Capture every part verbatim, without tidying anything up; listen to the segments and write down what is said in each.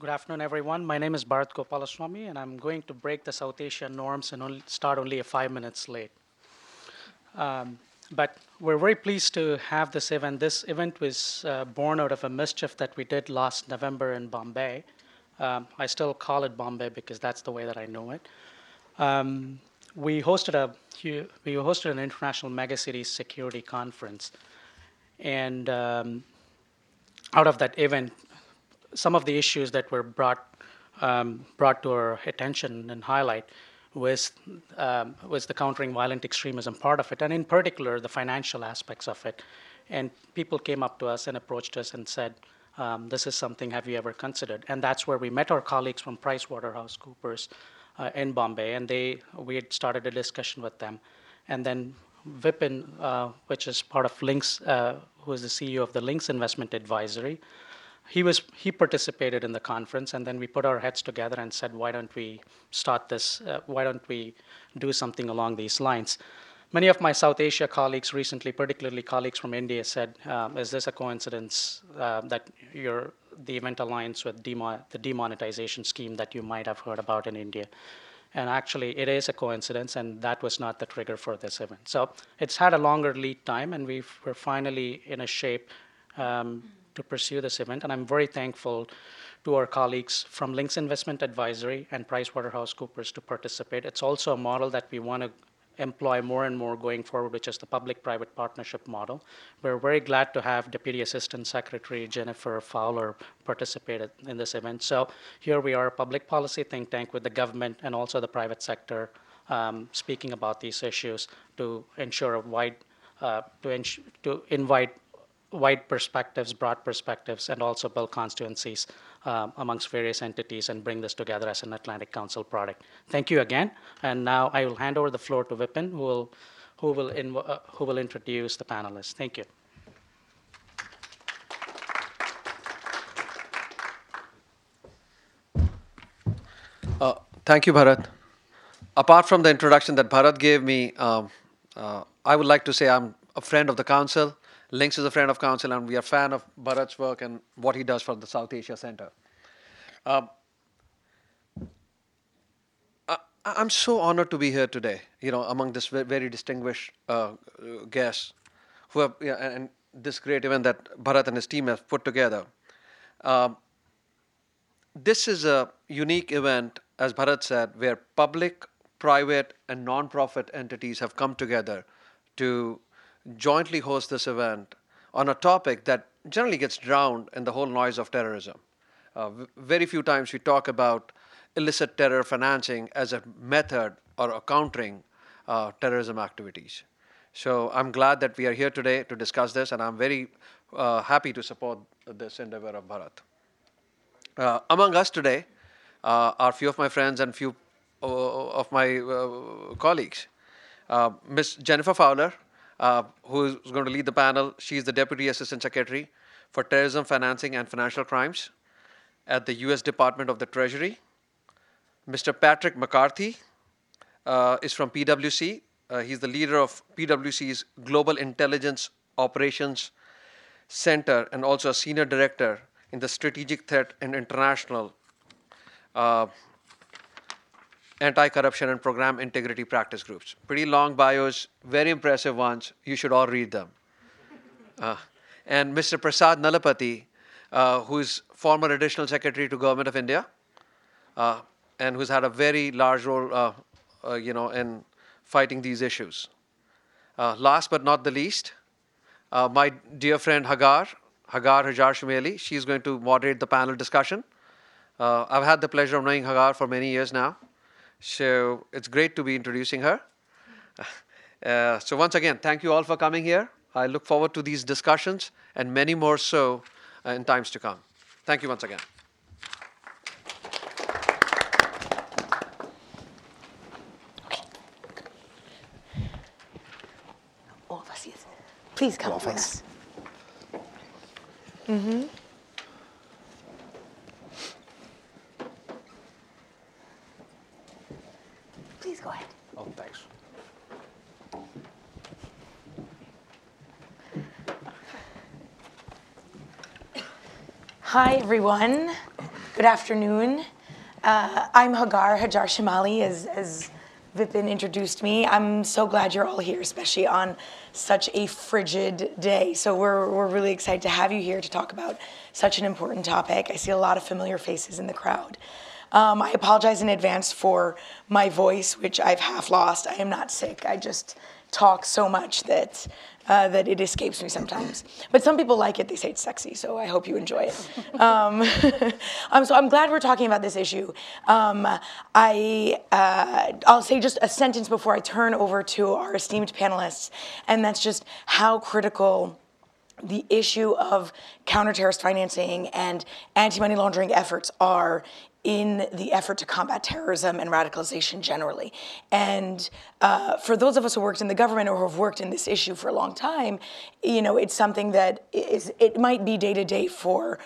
Good afternoon, everyone. My name is Bharat Gopalaswamy, and I'm going to break the South Asian norms and only start only five minutes late. Um, but we're very pleased to have this event. This event was uh, born out of a mischief that we did last November in Bombay. Um, I still call it Bombay because that's the way that I know it. Um, we hosted a we hosted an international megacities security conference, and um, out of that event, some of the issues that were brought um, brought to our attention and highlight was um, was the countering violent extremism part of it, and in particular the financial aspects of it. And people came up to us and approached us and said, um, "This is something. Have you ever considered?" And that's where we met our colleagues from PricewaterhouseCoopers uh, in Bombay, and they we had started a discussion with them, and then Vipin, uh, which is part of Lynx, uh, who is the C E O of the Lynx Investment Advisory. He was he participated in the conference, and then we put our heads together and said, why don't we start this? Uh, why don't we do something along these lines? Many of my South Asia colleagues recently, particularly colleagues from India, said, um, is this a coincidence uh, that your the event aligns with demo, the demonetization scheme that you might have heard about in India? And actually, it is a coincidence, and that was not the trigger for this event. So it's had a longer lead time, and we've, we're finally in a shape um, to pursue this event, and I'm very thankful to our colleagues from Lynx Investment Advisory and PricewaterhouseCoopers to participate. It's also a model that we want to employ more and more going forward, which is the public-private partnership model. We're very glad to have Deputy Assistant Secretary Jennifer Fowler participate in this event. So here we are, a public policy think tank with the government and also the private sector um, speaking about these issues to ensure a wide, uh, to, ins- to invite wide perspectives, broad perspectives, and also build constituencies um, amongst various entities and bring this together as an Atlantic Council product. Thank you again, and now I will hand over the floor to Vipin, who will, who will, inv- uh, who will introduce the panelists. Thank you. Uh, thank you, Bharat. Apart from the introduction that Bharat gave me, um, uh, I would like to say I'm a friend of the Council. Lynx is a friend of Council, and we are a fan of Bharat's work and what he does for the South Asia Center. Uh, I, I'm so honored to be here today, you know, among this very distinguished uh, guests who have, yeah, and this great event that Bharat and his team have put together. Uh, this is a unique event, as Bharat said, where public, private, and non-profit entities have come together to jointly host this event on a topic that generally gets drowned in the whole noise of terrorism. Uh, very few times we talk about illicit terror financing as a method or a countering uh, terrorism activities. So I'm glad that we are here today to discuss this, and I'm very uh, happy to support this endeavor of Bharat. Uh, among us today uh, are a few of my friends and few uh, of my uh, colleagues. Uh, Miz Jennifer Fowler, Uh, who is going to lead the panel. She's the Deputy Assistant Secretary for Terrorism Financing and Financial Crimes at the U S Department of the Treasury. Mister Patrick McCarthy uh, is from P W C. Uh, he's the leader of P W C's Global Intelligence Operations Center and also a Senior Director in the Strategic Threat and International uh, Anti-Corruption and Program Integrity Practice Groups. Pretty long bios, very impressive ones. You should all read them. Uh, and Mister Prasad Nalapati, uh, who's former Additional Secretary to Government of India, uh, and who's had a very large role uh, uh, you know, in fighting these issues. Uh, last but not the least, uh, my dear friend Hagar, Hagar Hajar Shamali. She's going to moderate the panel discussion. Uh, I've had the pleasure of knowing Hagar for many years now. So it's great to be introducing her. Uh, so once again, thank you all for coming here. I look forward to these discussions and many more so uh, in times to come. Thank you once again. Okay. All of us, yes. Please come with us. Mm-hmm. Please go ahead. Oh, thanks. Hi, everyone. Good afternoon. Uh, I'm Hagar Hajar Shamali, as, as Vipin introduced me. I'm so glad you're all here, especially on such a frigid day. So we're, we're really excited to have you here to talk about such an important topic. I see a lot of familiar faces in the crowd. Um, I apologize in advance for my voice, which I've half lost. I am not sick. I just talk so much that Uh, that it escapes me sometimes. But some people like it, they say it's sexy, so I hope you enjoy it. Um, um, so I'm glad we're talking about this issue. Um, I, uh, I'll say just a sentence before I turn over to our esteemed panelists, and that's just how critical the issue of counter-terrorist financing and anti-money laundering efforts are in the effort to combat terrorism and radicalization generally. And uh, for those of us who worked in the government or who have worked in this issue for a long time, you know, it's something that is, it might be day to day for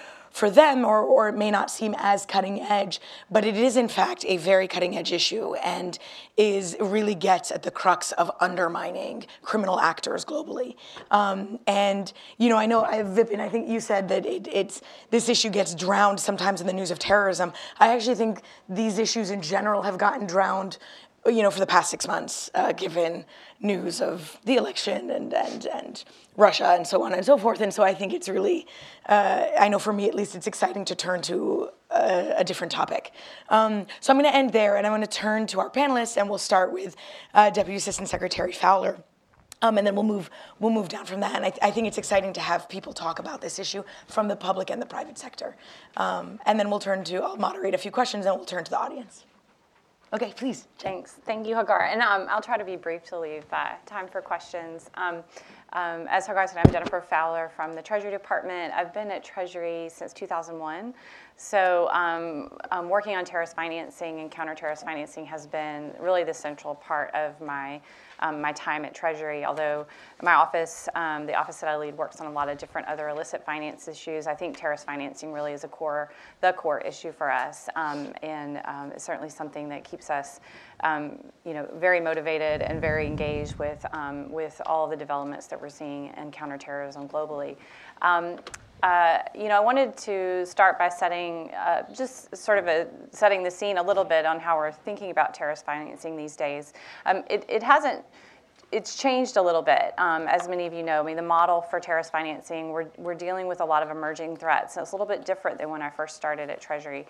for them, or, or it may not seem as cutting edge, but it is in fact a very cutting edge issue and is really gets at the crux of undermining criminal actors globally. Um, and, you know, I know, I, Vipin, I think you said that it, it's, this issue gets drowned sometimes in the news of terrorism. I actually think these issues in general have gotten drowned, you know, for the past six months, uh, given news of the election and, and, and Russia and so on and so forth. And so I think it's really, uh, I know for me at least, it's exciting to turn to a, a different topic. Um, so I'm gonna end there, and I'm gonna turn to our panelists, and we'll start with uh, Deputy Assistant Secretary Fowler. Um, and then we'll move we'll move down from that. And I, th I think it's exciting to have people talk about this issue from the public and the private sector. Um, and then we'll turn to, I'll moderate a few questions, and we'll turn to the audience. Okay, please. Thanks. Thank you, Hagar. And um, I'll try to be brief to leave uh, time for questions. Um, um, as Hagar said, I'm Jennifer Fowler from the Treasury Department. I've been at Treasury since two thousand one. So um, um, working on terrorist financing and counter-terrorist financing has been really the central part of my Um, my time at Treasury. Although my office, um, the office that I lead, works on a lot of different other illicit finance issues, I think terrorist financing really is a core, the core issue for us, um, and um, it's certainly something that keeps us, um, you know, very motivated and very engaged with um, with all the developments that we're seeing in counterterrorism globally. Um, Uh, you know, I wanted to start by setting, uh, just sort of a, setting the scene a little bit on how we're thinking about terrorist financing these days. Um, it, it hasn't, it's changed a little bit, um, as many of you know. I mean, the model for terrorist financing, we're, we're dealing with a lot of emerging threats, so it's a little bit different than when I first started at Treasury.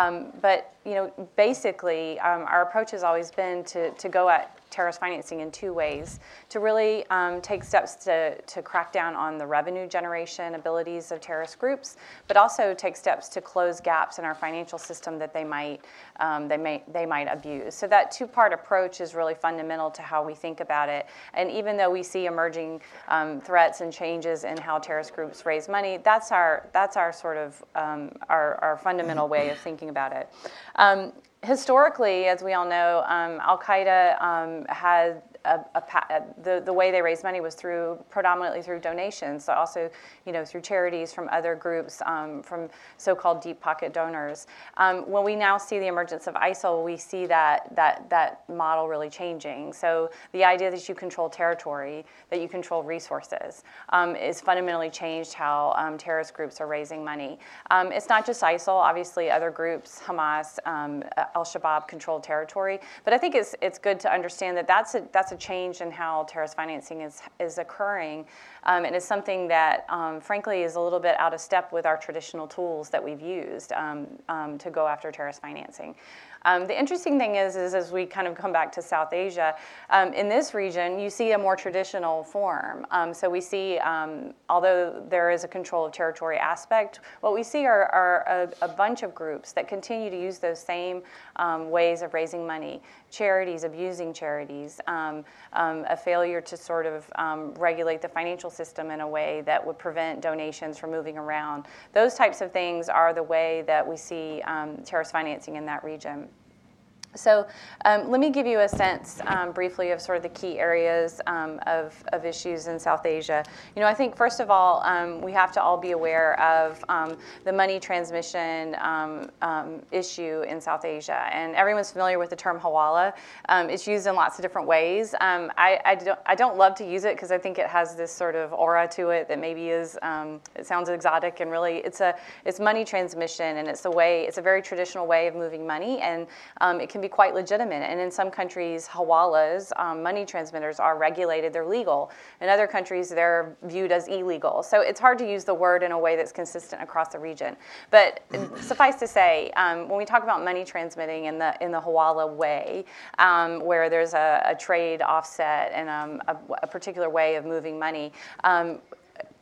Um, but, you know, basically, um, our approach has always been to, to go at terrorist financing in two ways, to really um, take steps to, to crack down on the revenue generation abilities of terrorist groups, but also take steps to close gaps in our financial system that they might um, they may they might abuse. So that two-part approach is really fundamental to how we think about it. And even though we see emerging um, threats and changes in how terrorist groups raise money, that's our that's our sort of um, our, our fundamental way of thinking about it. Um, Historically, as we all know, um, Al-Qaeda um, had a, a pa the, the way they raised money was through predominantly through donations, so also, you know, through charities from other groups, um, from so-called deep pocket donors. Um, when we now see the emergence of ISIL, we see that that that model really changing. So the idea that you control territory, that you control resources, um, is fundamentally changed how um, terrorist groups are raising money. Um, it's not just ISIL, obviously other groups, Hamas, Um, Al-Shabaab controlled territory, but I think it's it's good to understand that that's a that's a change in how terrorist financing is is occurring, um, and it's something that um, frankly is a little bit out of step with our traditional tools that we've used um, um, to go after terrorist financing. Um, the interesting thing is, is as we kind of come back to South Asia, um, in this region, you see a more traditional form. Um, so we see, um, although there is a control of territory aspect, what we see are, are a, a bunch of groups that continue to use those same um, ways of raising money. Charities, abusing charities, um, um, a failure to sort of um, regulate the financial system in a way that would prevent donations from moving around. Those types of things are the way that we see um, terrorist financing in that region. So um, let me give you a sense um, briefly of sort of the key areas um, of, of issues in South Asia. You know, I think first of all, um, we have to all be aware of um, the money transmission um, um, issue in South Asia. And everyone's familiar with the term hawala. Um, it's used in lots of different ways. Um, I, I, don't, I don't love to use it because I think it has this sort of aura to it that maybe is, um, it sounds exotic, and really it's a, it's money transmission, and it's a way, it's a very traditional way of moving money, and um, it can be quite legitimate. And in some countries, hawalas, um, money transmitters, are regulated, they're legal. In other countries, they're viewed as illegal. So it's hard to use the word in a way that's consistent across the region. But suffice to say, um, when we talk about money transmitting in the, in the hawala way, um, where there's a, a trade offset and um, a, a particular way of moving money, um,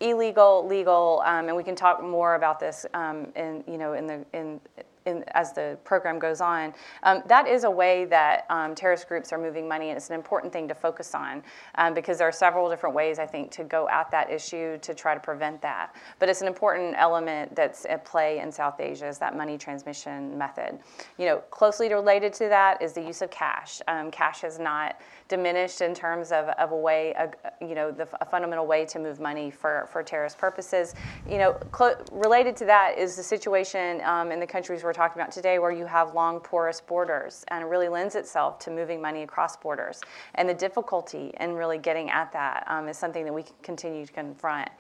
illegal, legal, um, and we can talk more about this um, in, you know, in the, in, In, as the program goes on, um, that is a way that um, terrorist groups are moving money, and it's an important thing to focus on um, because there are several different ways, I think, to go at that issue to try to prevent that. But it's an important element that's at play in South Asia, is that money transmission method. You know, closely related to that is the use of cash. Um, cash has not diminished in terms of, of a way, a, you know, the, a fundamental way to move money for, for terrorist purposes. You know, clo related to that is the situation um, in the countries we're talking about today, where you have long, porous borders, and it really lends itself to moving money across borders. And the difficulty in really getting at that um, is something that we can continue to confront.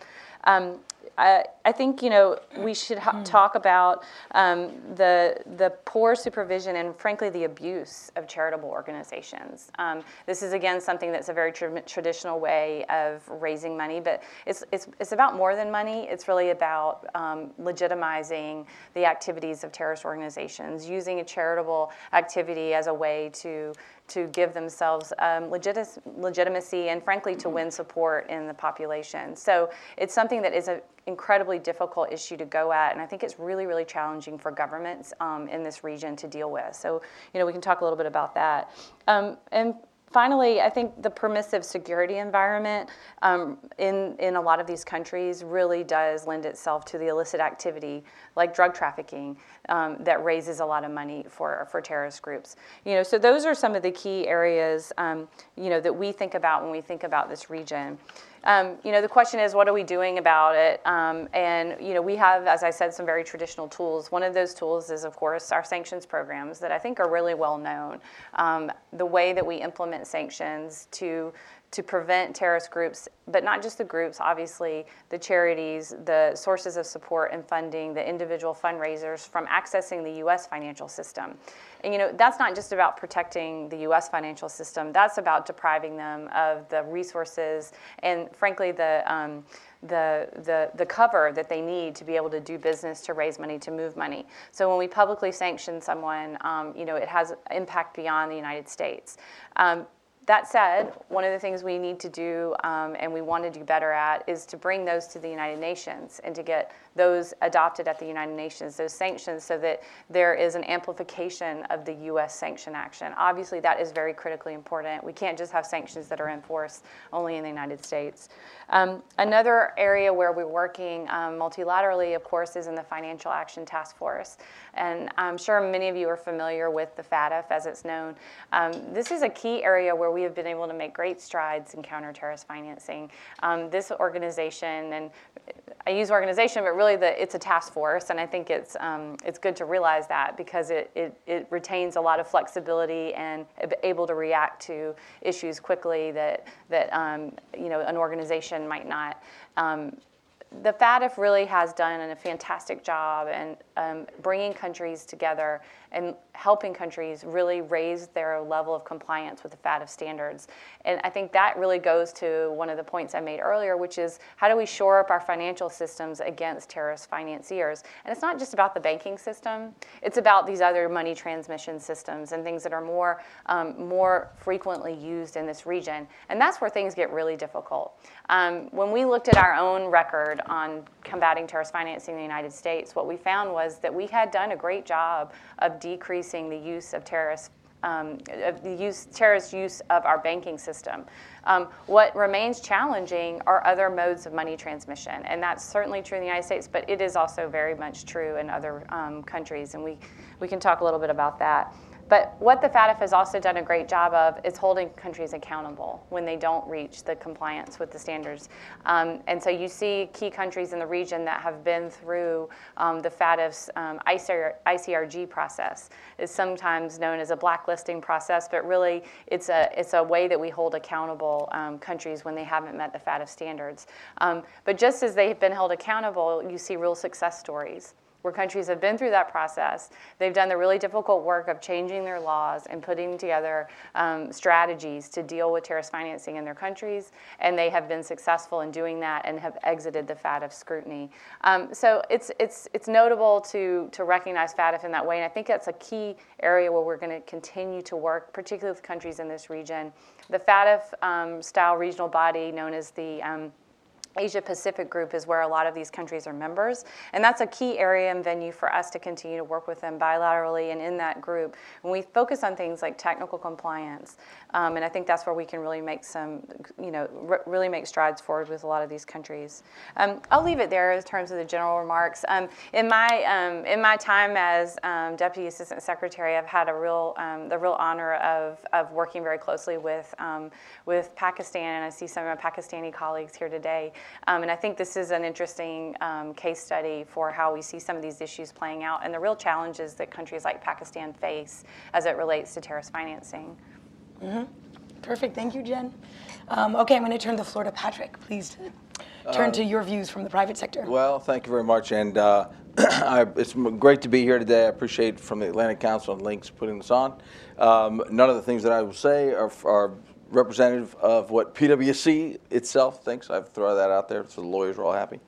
Um, I, I think, you know, we should ha talk about um, the, the poor supervision and, frankly, the abuse of charitable organizations. Um, this is, again, something that's a very tra traditional way of raising money, but it's, it's, it's about more than money. It's really about um, legitimizing the activities of terrorist organizations, using a charitable activity as a way to to give themselves um, legit legitimacy and, frankly, to win support in the population. So it's something that is an incredibly difficult issue to go at, and I think it's really, really challenging for governments um, in this region to deal with. So, you know, we can talk a little bit about that. Um, and finally, I think the permissive security environment um, in, in a lot of these countries really does lend itself to the illicit activity, like drug trafficking, um, that raises a lot of money for, for terrorist groups. You know, so those are some of the key areas um, you know, that we think about when we think about this region. Um, you know, the question is, what are we doing about it? Um, and, you know, we have, as I said, some very traditional tools. One of those tools is, of course, our sanctions programs that I think are really well known. Um, the way that we implement sanctions to to prevent terrorist groups, but not just the groups, obviously, the charities, the sources of support and funding, the individual fundraisers from accessing the U S financial system. And, you know, that's not just about protecting the U S financial system. That's about depriving them of the resources and, frankly, the um, The, the, the cover that they need to be able to do business, to raise money, to move money. So when we publicly sanction someone, um, you know, it has impact beyond the United States. Um, That said, one of the things we need to do um, and we want to do better at is to bring those to the United Nations and to get those adopted at the United Nations, those sanctions, so that there is an amplification of the U S sanction action. Obviously, that is very critically important. We can't just have sanctions that are enforced only in the United States. Um, another area where we're working um, multilaterally, of course, is in the Financial Action Task Force. And I'm sure many of you are familiar with the FATF, as it's known. Um, this is a key area where we We have been able to make great strides in counter-terrorist financing. Um, this organization, and I use organization, but really the, it's a task force, and I think it's, um, it's good to realize that because it, it, it retains a lot of flexibility and able to react to issues quickly that, that um, you know, an organization might not. Um, The FATF really has done a fantastic job in um, bringing countries together and helping countries really raise their level of compliance with the FATF standards. And I think that really goes to one of the points I made earlier, which is how do we shore up our financial systems against terrorist financiers? And it's not just about the banking system. It's about these other money transmission systems and things that are more, um, more frequently used in this region. And that's where things get really difficult. Um, when we looked at our own record on combating terrorist financing in the United States, what we found was that we had done a great job of decreasing the use of terrorist, um, of the use, terrorist use of our banking system. Um, what remains challenging are other modes of money transmission, and that's certainly true in the United States, but it is also very much true in other um, countries, and we, we can talk a little bit about that. But what the FATF has also done a great job of is holding countries accountable when they don't reach the compliance with the standards. Um, and so you see key countries in the region that have been through um, the FATF's um, I C R G process. It's sometimes known as a blacklisting process, but really it's a, it's a way that we hold accountable um, countries when they haven't met the FATF standards. Um, but just as they've been held accountable, you see real success stories, where countries have been through that process. They've done the really difficult work of changing their laws and putting together um, strategies to deal with terrorist financing in their countries, and they have been successful in doing that and have exited the FATF scrutiny. Um, so it's, it's, it's notable to, to recognize FATF in that way, and I think that's a key area where we're going to continue to work, particularly with countries in this region. The FATF-style um, regional body known as the um, Asia Pacific Group is where a lot of these countries are members, and that's a key area and venue for us to continue to work with them bilaterally and in that group. And we focus on things like technical compliance, um, and I think that's where we can really make some, you know, re really make strides forward with a lot of these countries. Um, I'll leave it there in terms of the general remarks. Um, in my um, in my time as um, Deputy Assistant Secretary, I've had a real um, the real honor of of working very closely with um, with Pakistan, and I see some of my Pakistani colleagues here today. Um, and I think this is an interesting um, case study for how we see some of these issues playing out and the real challenges that countries like Pakistan face as it relates to terrorist financing. Mm-hmm. Perfect. Thank you, Jen. Um, OK, I'm going to turn the floor to Patrick, please. Turn to your views from the private sector. Uh, well, thank you very much. And uh, I, it's great to be here today. I appreciate from the Atlantic Council and Lynx putting this on. Um, none of the things that I will say are, are representative of what P W C itself thinks. I throw that out there so the lawyers are all happy.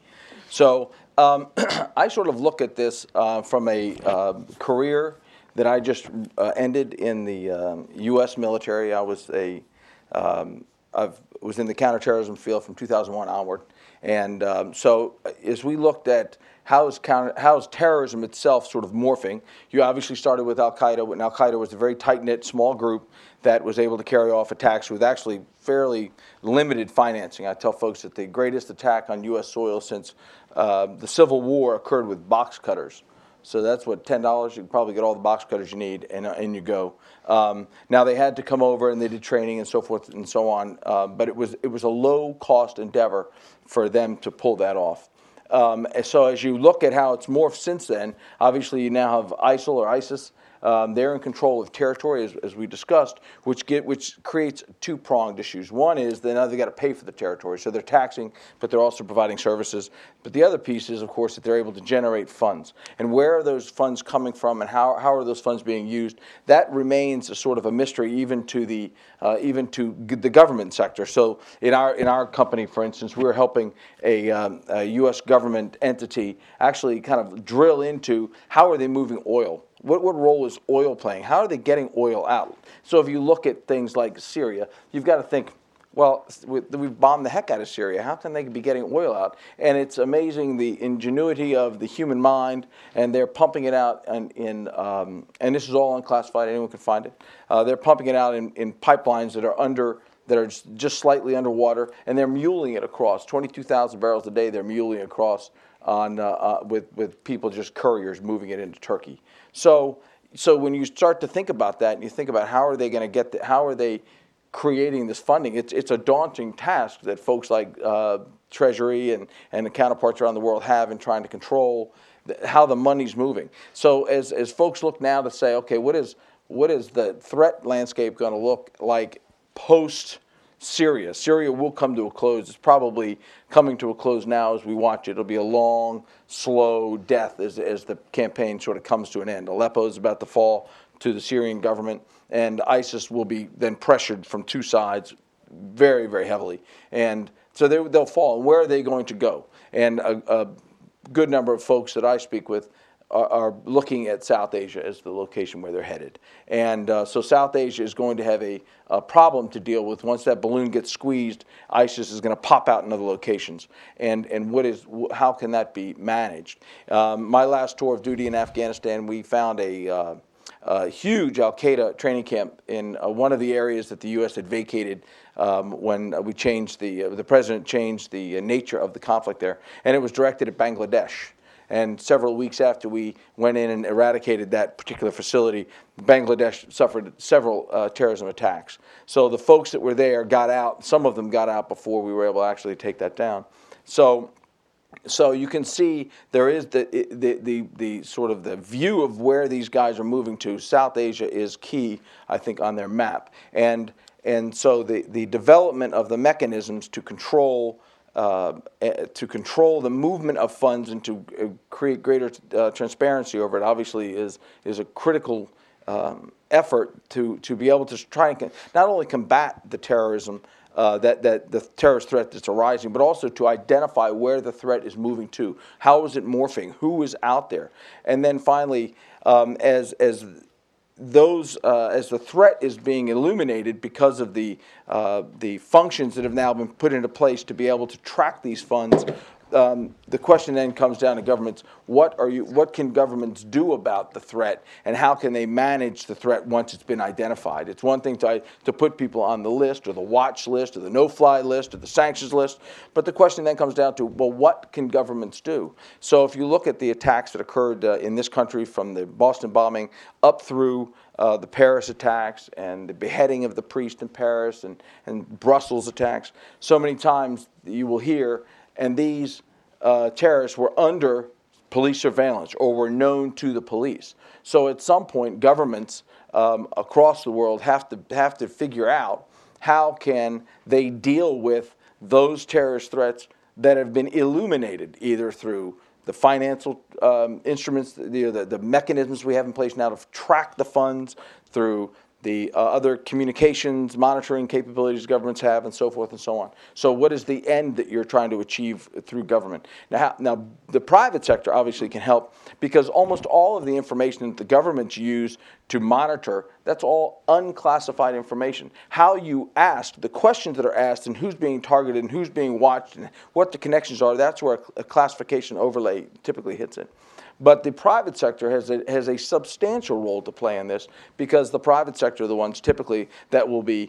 So um, I sort of look at this uh, from a uh, career that I just uh, ended in the um, U S military. I was a um, I've, was in the counterterrorism field from two thousand one onward. And um, so as we looked at how is, counter, how is terrorism itself sort of morphing, you obviously started with Al-Qaeda, and Al-Qaeda was a very tight-knit small group that was able to carry off attacks with actually fairly limited financing. I tell folks that the greatest attack on U S soil since uh, the Civil War occurred with box cutters. So that's what, ten dollars, you can probably get all the box cutters you need, and, and you go. Um, now, they had to come over, and they did training and so forth and so on, uh, but it was, it was a low-cost endeavor for them to pull that off. Um, and so as you look at how it's morphed since then, obviously you now have ISIL or ISIS. Um, they're in control of territory, as, as we discussed, which get which creates two-pronged issues. One is that now they've got to pay for the territory, so they're taxing, but they're also providing services. But the other piece is, of course, that they're able to generate funds. And where are those funds coming from, and how how are those funds being used? That remains a sort of a mystery, even to the uh, even to g the government sector. So in our in our company, for instance, we were helping a, um, a U S government entity actually kind of drill into how are they moving oil. What, what role is oil playing? How are they getting oil out? So if you look at things like Syria, you've got to think, well, we, we've bombed the heck out of Syria. How can they be getting oil out? And it's amazing the ingenuity of the human mind, and they're pumping it out in, in um, and this is all unclassified. Anyone can find it. Uh, they're pumping it out in, in pipelines that are under that are just slightly underwater, and they're muling it across. twenty-two thousand barrels a day they're muling across on uh, uh, with with people, just couriers moving it into Turkey. So, so when you start to think about that, and you think about how are they going to get, the, how are they creating this funding? It's it's a daunting task that folks like uh, Treasury and and the counterparts around the world have in trying to control th how the money's moving. So as as folks look now to say, okay, what is what is the threat landscape going to look like post Syria? Syria will come to a close. It's probably coming to a close now as we watch it. It'll be a long, slow death as, as the campaign sort of comes to an end. Aleppo is about to fall to the Syrian government, and ISIS will be then pressured from two sides very, very heavily. And so they, they'll fall. Where are they going to go? And a, a good number of folks that I speak with are looking at South Asia as the location where they're headed. And uh, so South Asia is going to have a, a problem to deal with. Once that balloon gets squeezed, ISIS is going to pop out in other locations. And, and what is, how can that be managed? Um, my last tour of duty in Afghanistan, we found a, uh, a huge Al-Qaeda training camp in uh, one of the areas that the U S had vacated um, when we changed the, uh, the president changed the nature of the conflict there. And it was directed at Bangladesh. And several weeks after we went in and eradicated that particular facility, Bangladesh suffered several uh, terrorism attacks. So the folks that were there got out. Some of them got out before we were able to actually take that down. So, so you can see there is the, the the the sort of the view of where these guys are moving to. South Asia is key, I think, on their map. And and so the, the development of the mechanisms to control Uh, to control the movement of funds and to uh, create greater uh, transparency over it, obviously, is is a critical um, effort to to be able to try and con- not only combat the terrorism uh, that that the terrorist threat that's arising, but also to identify where the threat is moving to, how is it morphing, who is out there, and then finally, um, as as those uh, as the threat is being illuminated because of the uh, the functions that have now been put into place to be able to track these funds, um, the question then comes down to governments: what are you? What can governments do about the threat, and how can they manage the threat once it's been identified? It's one thing to to put people on the list or the watch list or the no-fly list or the sanctions list, but the question then comes down to, well, what can governments do? So if you look at the attacks that occurred uh, in this country, from the Boston bombing up through Uh, the Paris attacks and the beheading of the priest in Paris and, and Brussels attacks, so many times you will hear, and these uh, terrorists were under police surveillance or were known to the police. So at some point, governments um, across the world have to have to figure out how can they deal with those terrorist threats that have been illuminated either through the financial um, instruments, the, the, the mechanisms we have in place now to track the funds, through the uh, other communications monitoring capabilities governments have, and so forth and so on. So what is the end that you're trying to achieve through government? Now, how, now the private sector obviously can help, because almost all of the information that the governments use to monitor, that's all unclassified information. How you asked, the questions that are asked, and who's being targeted and who's being watched and what the connections are, that's where a classification overlay typically hits it. But the private sector has a, has a substantial role to play in this, because the private sector are the ones typically that will be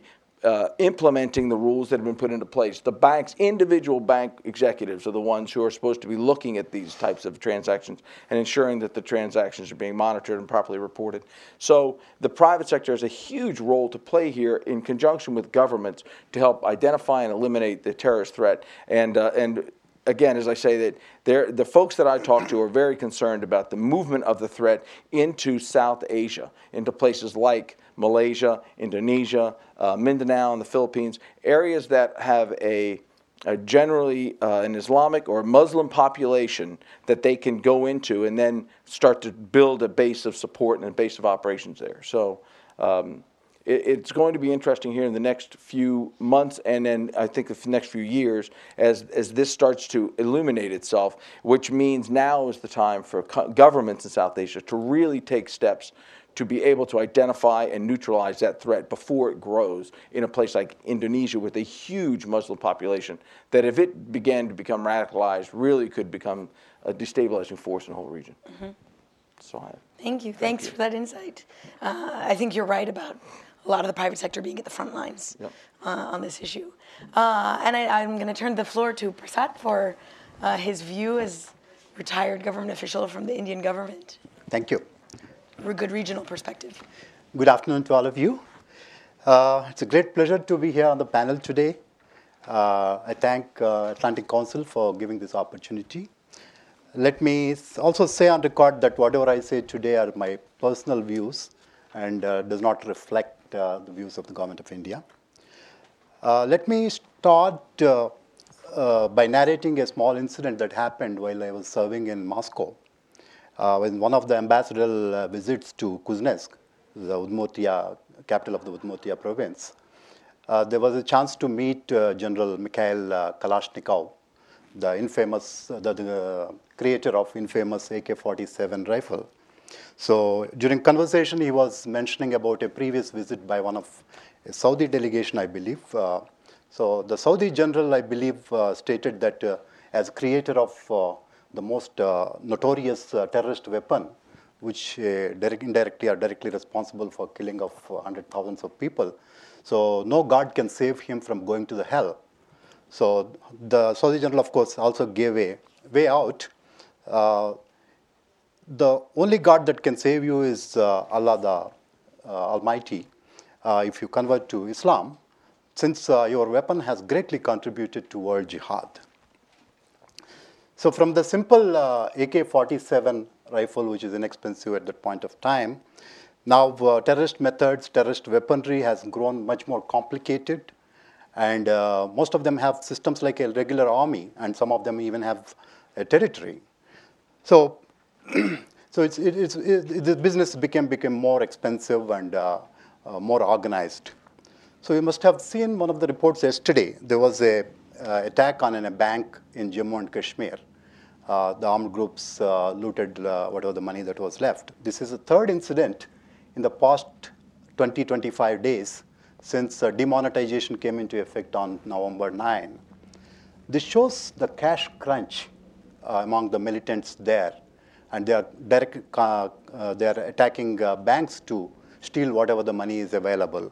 Uh, implementing the rules that have been put into place. The banks, individual bank executives, are the ones who are supposed to be looking at these types of transactions and ensuring that the transactions are being monitored and properly reported. So the private sector has a huge role to play here in conjunction with governments to help identify and eliminate the terrorist threat. And uh, and again, as I say, that they're, the folks that I talk to are very concerned about the movement of the threat into South Asia, into places like Malaysia, Indonesia, uh, Mindanao, and the Philippines, areas that have a, a generally uh, an Islamic or Muslim population that they can go into and then start to build a base of support and a base of operations there. So um, it, it's going to be interesting here in the next few months, and then I think the next few years, as, as this starts to illuminate itself, which means now is the time for co- governments in South Asia to really take steps to be able to identify and neutralize that threat before it grows in a place like Indonesia with a huge Muslim population that, if it began to become radicalized, really could become a destabilizing force in the whole region. Mm-hmm. So I, Thank you. Thank Thanks you. for that insight. Uh, I think you're right about a lot of the private sector being at the front lines yep. uh, on this issue. Uh, and I, I'm going to turn the floor to Prasad for uh, his view as retired government official from the Indian government. Thank you. A good regional perspective. Good afternoon to all of you. Uh, it's a great pleasure to be here on the panel today. Uh, I thank uh, Atlantic Council for giving this opportunity. Let me also say on record that whatever I say today are my personal views and uh, does not reflect uh, the views of the Government of India. Uh, let me start uh, uh, by narrating a small incident that happened while I was serving in Moscow. Uh, when one of the ambassadorial uh, visits to Kuznetsk, the Udmurtia, capital of the Udmurtia province, uh, there was a chance to meet uh, General Mikhail uh, Kalashnikov, the infamous, uh, the, the creator of infamous A K forty-seven rifle. So during conversation, he was mentioning about a previous visit by one of a Saudi delegation, I believe. Uh, so the Saudi general, I believe, uh, stated that uh, as creator of uh, the most uh, notorious uh, terrorist weapon, which uh, direct, indirectly are directly responsible for killing of uh, hundred thousands of people. So no God can save him from going to the hell. So the Saudi general, of course, also gave a way out, uh, the only God that can save you is uh, Allah the uh, Almighty. Uh, if you convert to Islam, since uh, your weapon has greatly contributed toward jihad. So from the simple uh, A K forty-seven rifle, which is inexpensive at that point of time, now uh, terrorist methods, terrorist weaponry has grown much more complicated. And uh, most of them have systems like a regular army, and some of them even have a territory. So, so it's, it, it's, it, the business became, became more expensive and uh, uh, more organized. So you must have seen one of the reports yesterday. There was an uh, attack on a bank in Jammu and Kashmir. Uh, the armed groups uh, looted uh, whatever the money that was left. This is the third incident in the past twenty to twenty-five days since uh, demonetization came into effect on November ninth. This shows the cash crunch uh, among the militants there. And they are, direct, uh, uh, they are attacking uh, banks to steal whatever the money is available.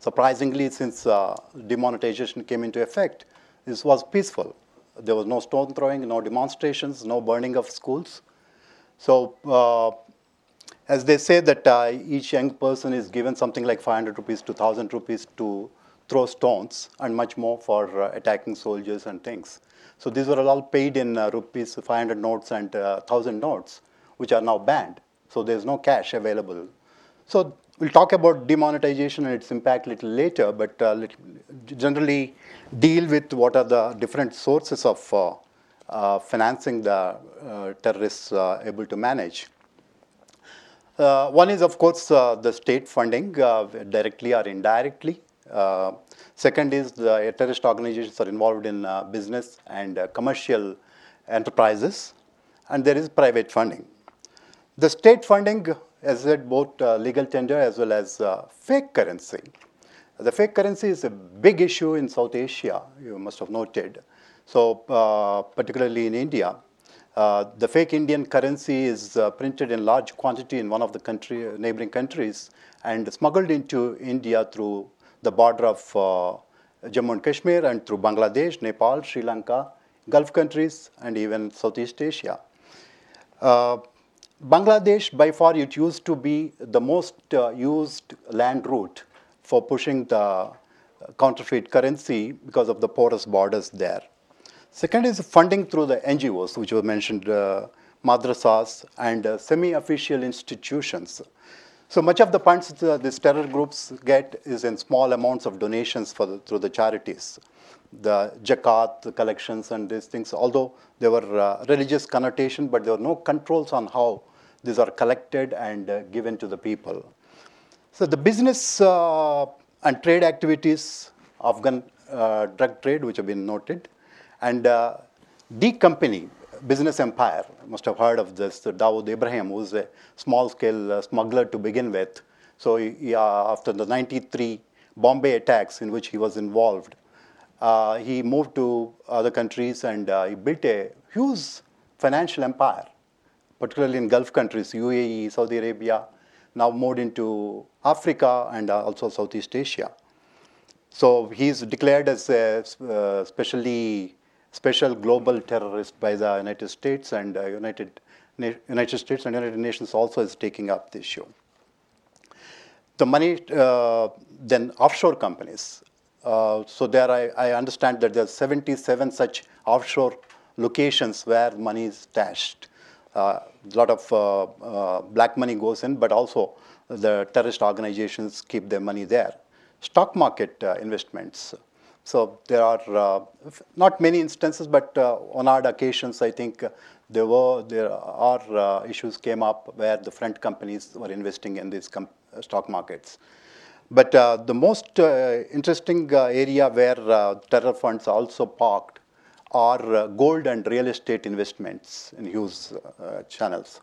Surprisingly, since uh, demonetization came into effect, this was peaceful. There was no stone throwing, no demonstrations, no burning of schools. So uh, as they say that uh, each young person is given something like five hundred rupees to one thousand rupees to throw stones and much more for uh, attacking soldiers and things. So these were all paid in uh, rupees, five hundred notes and uh, one thousand notes, which are now banned. So there's no cash available. So we'll talk about demonetization and its impact a little later, but uh, generally deal with what are the different sources of uh, uh, financing the uh, terrorists uh, able to manage. Uh, one is, of course, uh, the state funding, uh, directly or indirectly. Uh, second is the terrorist organizations are involved in uh, business and uh, commercial enterprises, and there is private funding. The state funding, as I said, both uh, legal tender as well as uh, fake currency. The fake currency is a big issue in South Asia, you must have noted. So uh, particularly in India. Uh, the fake Indian currency is uh, printed in large quantity in one of the country, neighboring countries and smuggled into India through the border of uh, Jammu and Kashmir and through Bangladesh, Nepal, Sri Lanka, Gulf countries, and even Southeast Asia. Uh, Bangladesh, by far, it used to be the most uh, used land route for pushing the counterfeit currency because of the porous borders there. Second is funding through the N G Os, which were mentioned, uh, madrasas and uh, semi-official institutions. So much of the funds that these terror groups get is in small amounts of donations for the, through the charities, the zakat, the collections and these things, although there were uh, religious connotation, but there were no controls on how these are collected and uh, given to the people. So the business uh, and trade activities, Afghan uh, drug trade, which have been noted, and uh, the company, business empire, must have heard of this, uh, Dawood Ibrahim, who was a small-scale uh, smuggler to begin with. So he, uh, after the ninety-three Bombay attacks in which he was involved, uh, he moved to other countries and uh, he built a huge financial empire, particularly in Gulf countries, U A E, Saudi Arabia, now moved into Africa and uh, also Southeast Asia. So he's declared as a uh, specially special global terrorist by the United States, and uh, United, Na United States and United Nations also is taking up this issue. The money, uh, then offshore companies. Uh, so there I, I understand that there are seventy-seven such offshore locations where money is stashed. A uh, lot of uh, uh, black money goes in, but also the terrorist organizations keep their money there. Stock market uh, investments. So there are uh, not many instances, but uh, on odd occasions, I think uh, there were there are uh, issues came up where the front companies were investing in these com stock markets. But uh, the most uh, interesting uh, area where uh, terror funds are also parked are uh, gold and real estate investments in huge uh, channels.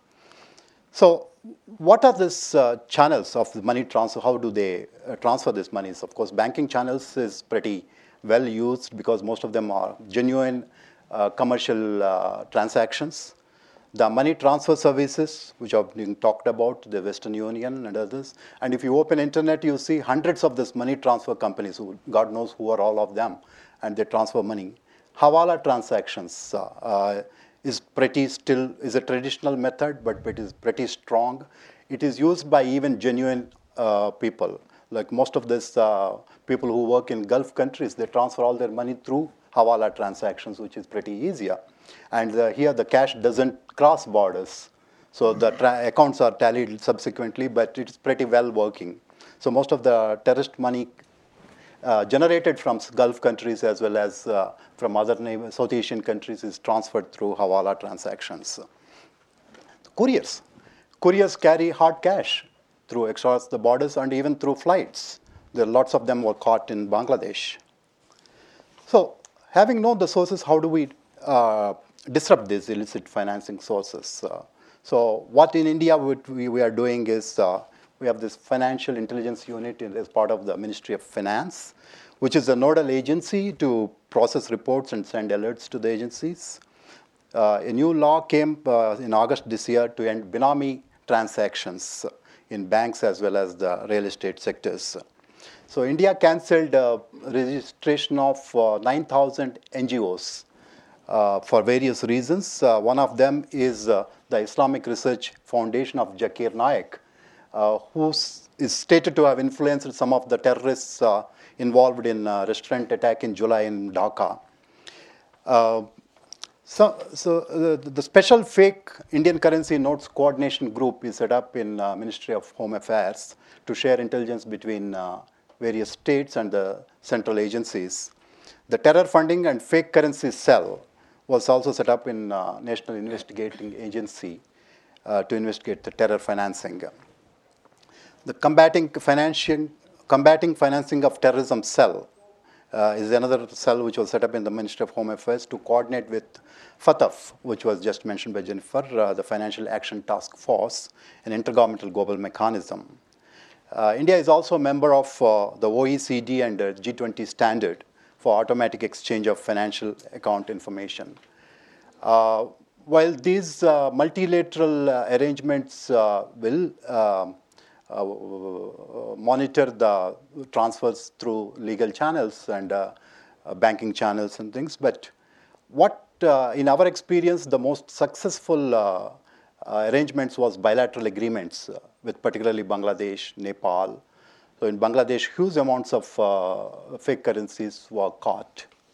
So what are these uh, channels of the money transfer? How do they uh, transfer these monies? Of course, banking channels is pretty well used because most of them are genuine uh, commercial uh, transactions. The money transfer services, which have been talked about, the Western Union and others. And if you open internet, you see hundreds of these money transfer companies, who God knows who are all of them, and they transfer money. Hawala transactions, uh, uh, is pretty still is a traditional method, but it is pretty strong. It is used by even genuine uh, people. Like most of these uh, people who work in Gulf countries, they transfer all their money through Hawala transactions, which is pretty easier. And the, here the cash doesn't cross borders. So the tra accounts are tallied subsequently, but it's pretty well working. So most of the terrorist money uh, generated from Gulf countries as well as uh, from other South Asian countries is transferred through Hawala transactions. Couriers. Couriers carry hard cash through across the borders and even through flights. There are lots of them were caught in Bangladesh. So having known the sources, how do we uh, disrupt these illicit financing sources? Uh, so what in India would we, we are doing is uh, we have this Financial Intelligence Unit as part of the Ministry of Finance, which is a nodal agency to process reports and send alerts to the agencies. Uh, a new law came uh, in August this year to end binami transactions in banks as well as the real estate sectors. So India cancelled uh, registration of uh, nine thousand N G Os uh, for various reasons. Uh, one of them is uh, the Islamic Research Foundation of Zakir Naik, uh, who is stated to have influenced some of the terrorists uh, involved in a restaurant attack in July in Dhaka. Uh, So, so uh, the special fake Indian currency notes coordination group is set up in uh, Ministry of Home Affairs to share intelligence between uh, various states and the central agencies. The terror funding and fake currency cell was also set up in uh, National Investigating Agency uh, to investigate the terror financing. The combating financing, combating financing of terrorism cell Uh, is another cell which was set up in the Ministry of Home Affairs to coordinate with FATF, which was just mentioned by Jennifer, uh, the Financial Action Task Force, an intergovernmental global mechanism. Uh, India is also a member of uh, the O E C D and uh, G twenty standard for automatic exchange of financial account information. Uh, while these uh, multilateral uh, arrangements uh, will uh, Uh, monitor the transfers through legal channels and uh, uh, banking channels and things. But what, uh, in our experience, the most successful uh, uh, arrangements was bilateral agreements uh, with particularly Bangladesh, Nepal. So in Bangladesh, huge amounts of uh, fake currencies were caught,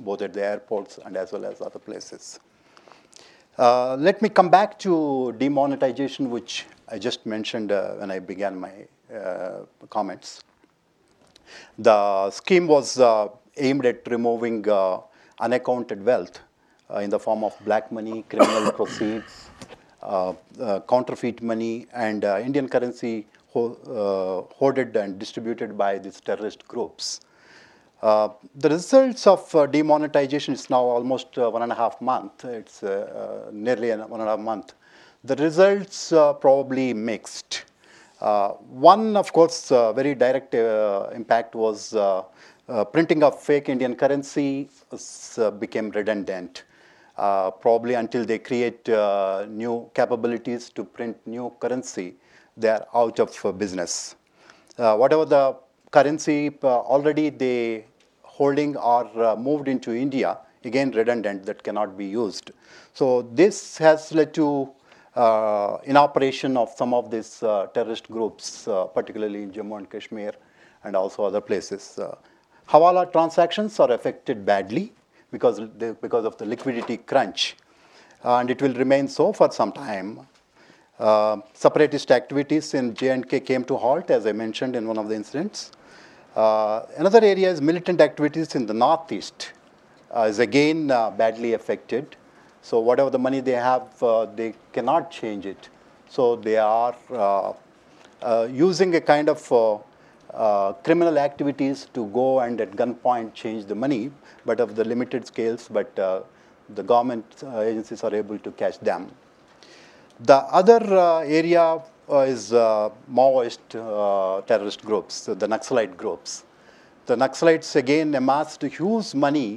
both at the airports and as well as other places. Uh, let me come back to demonetization, which I just mentioned uh, when I began my uh, comments. The scheme was uh, aimed at removing uh, unaccounted wealth uh, in the form of black money, criminal proceeds, uh, uh, counterfeit money, and uh, Indian currency ho uh, hoarded and distributed by these terrorist groups. Uh, the results of uh, demonetization is now almost uh, one and a half month. It's uh, uh, nearly one and a half month. The results are uh, probably mixed. Uh, one, of course, uh, very direct uh, impact was uh, uh, printing of fake Indian currency was, uh, became redundant, uh, probably until they create uh, new capabilities to print new currency. They are out of uh, business. Uh, whatever the currency uh, already they holding or uh, moved into India, again redundant, that cannot be used. So this has led to Uh, inoperation of some of these uh, terrorist groups, uh, particularly in Jammu and Kashmir and also other places. Uh, Hawala transactions are affected badly because, they, because of the liquidity crunch, uh, and it will remain so for some time. Uh, separatist activities in J and K came to halt, as I mentioned in one of the incidents. Uh, another area is militant activities in the northeast uh, is again uh, badly affected. So whatever the money they have, uh, they cannot change it. So they are uh, uh, using a kind of uh, uh, criminal activities to go and at gunpoint change the money, but of the limited scales, but uh, the government uh, agencies are able to catch them. The other uh, area uh, is uh, Maoist uh, terrorist groups, the Naxalite groups. The Naxalites again amassed huge money,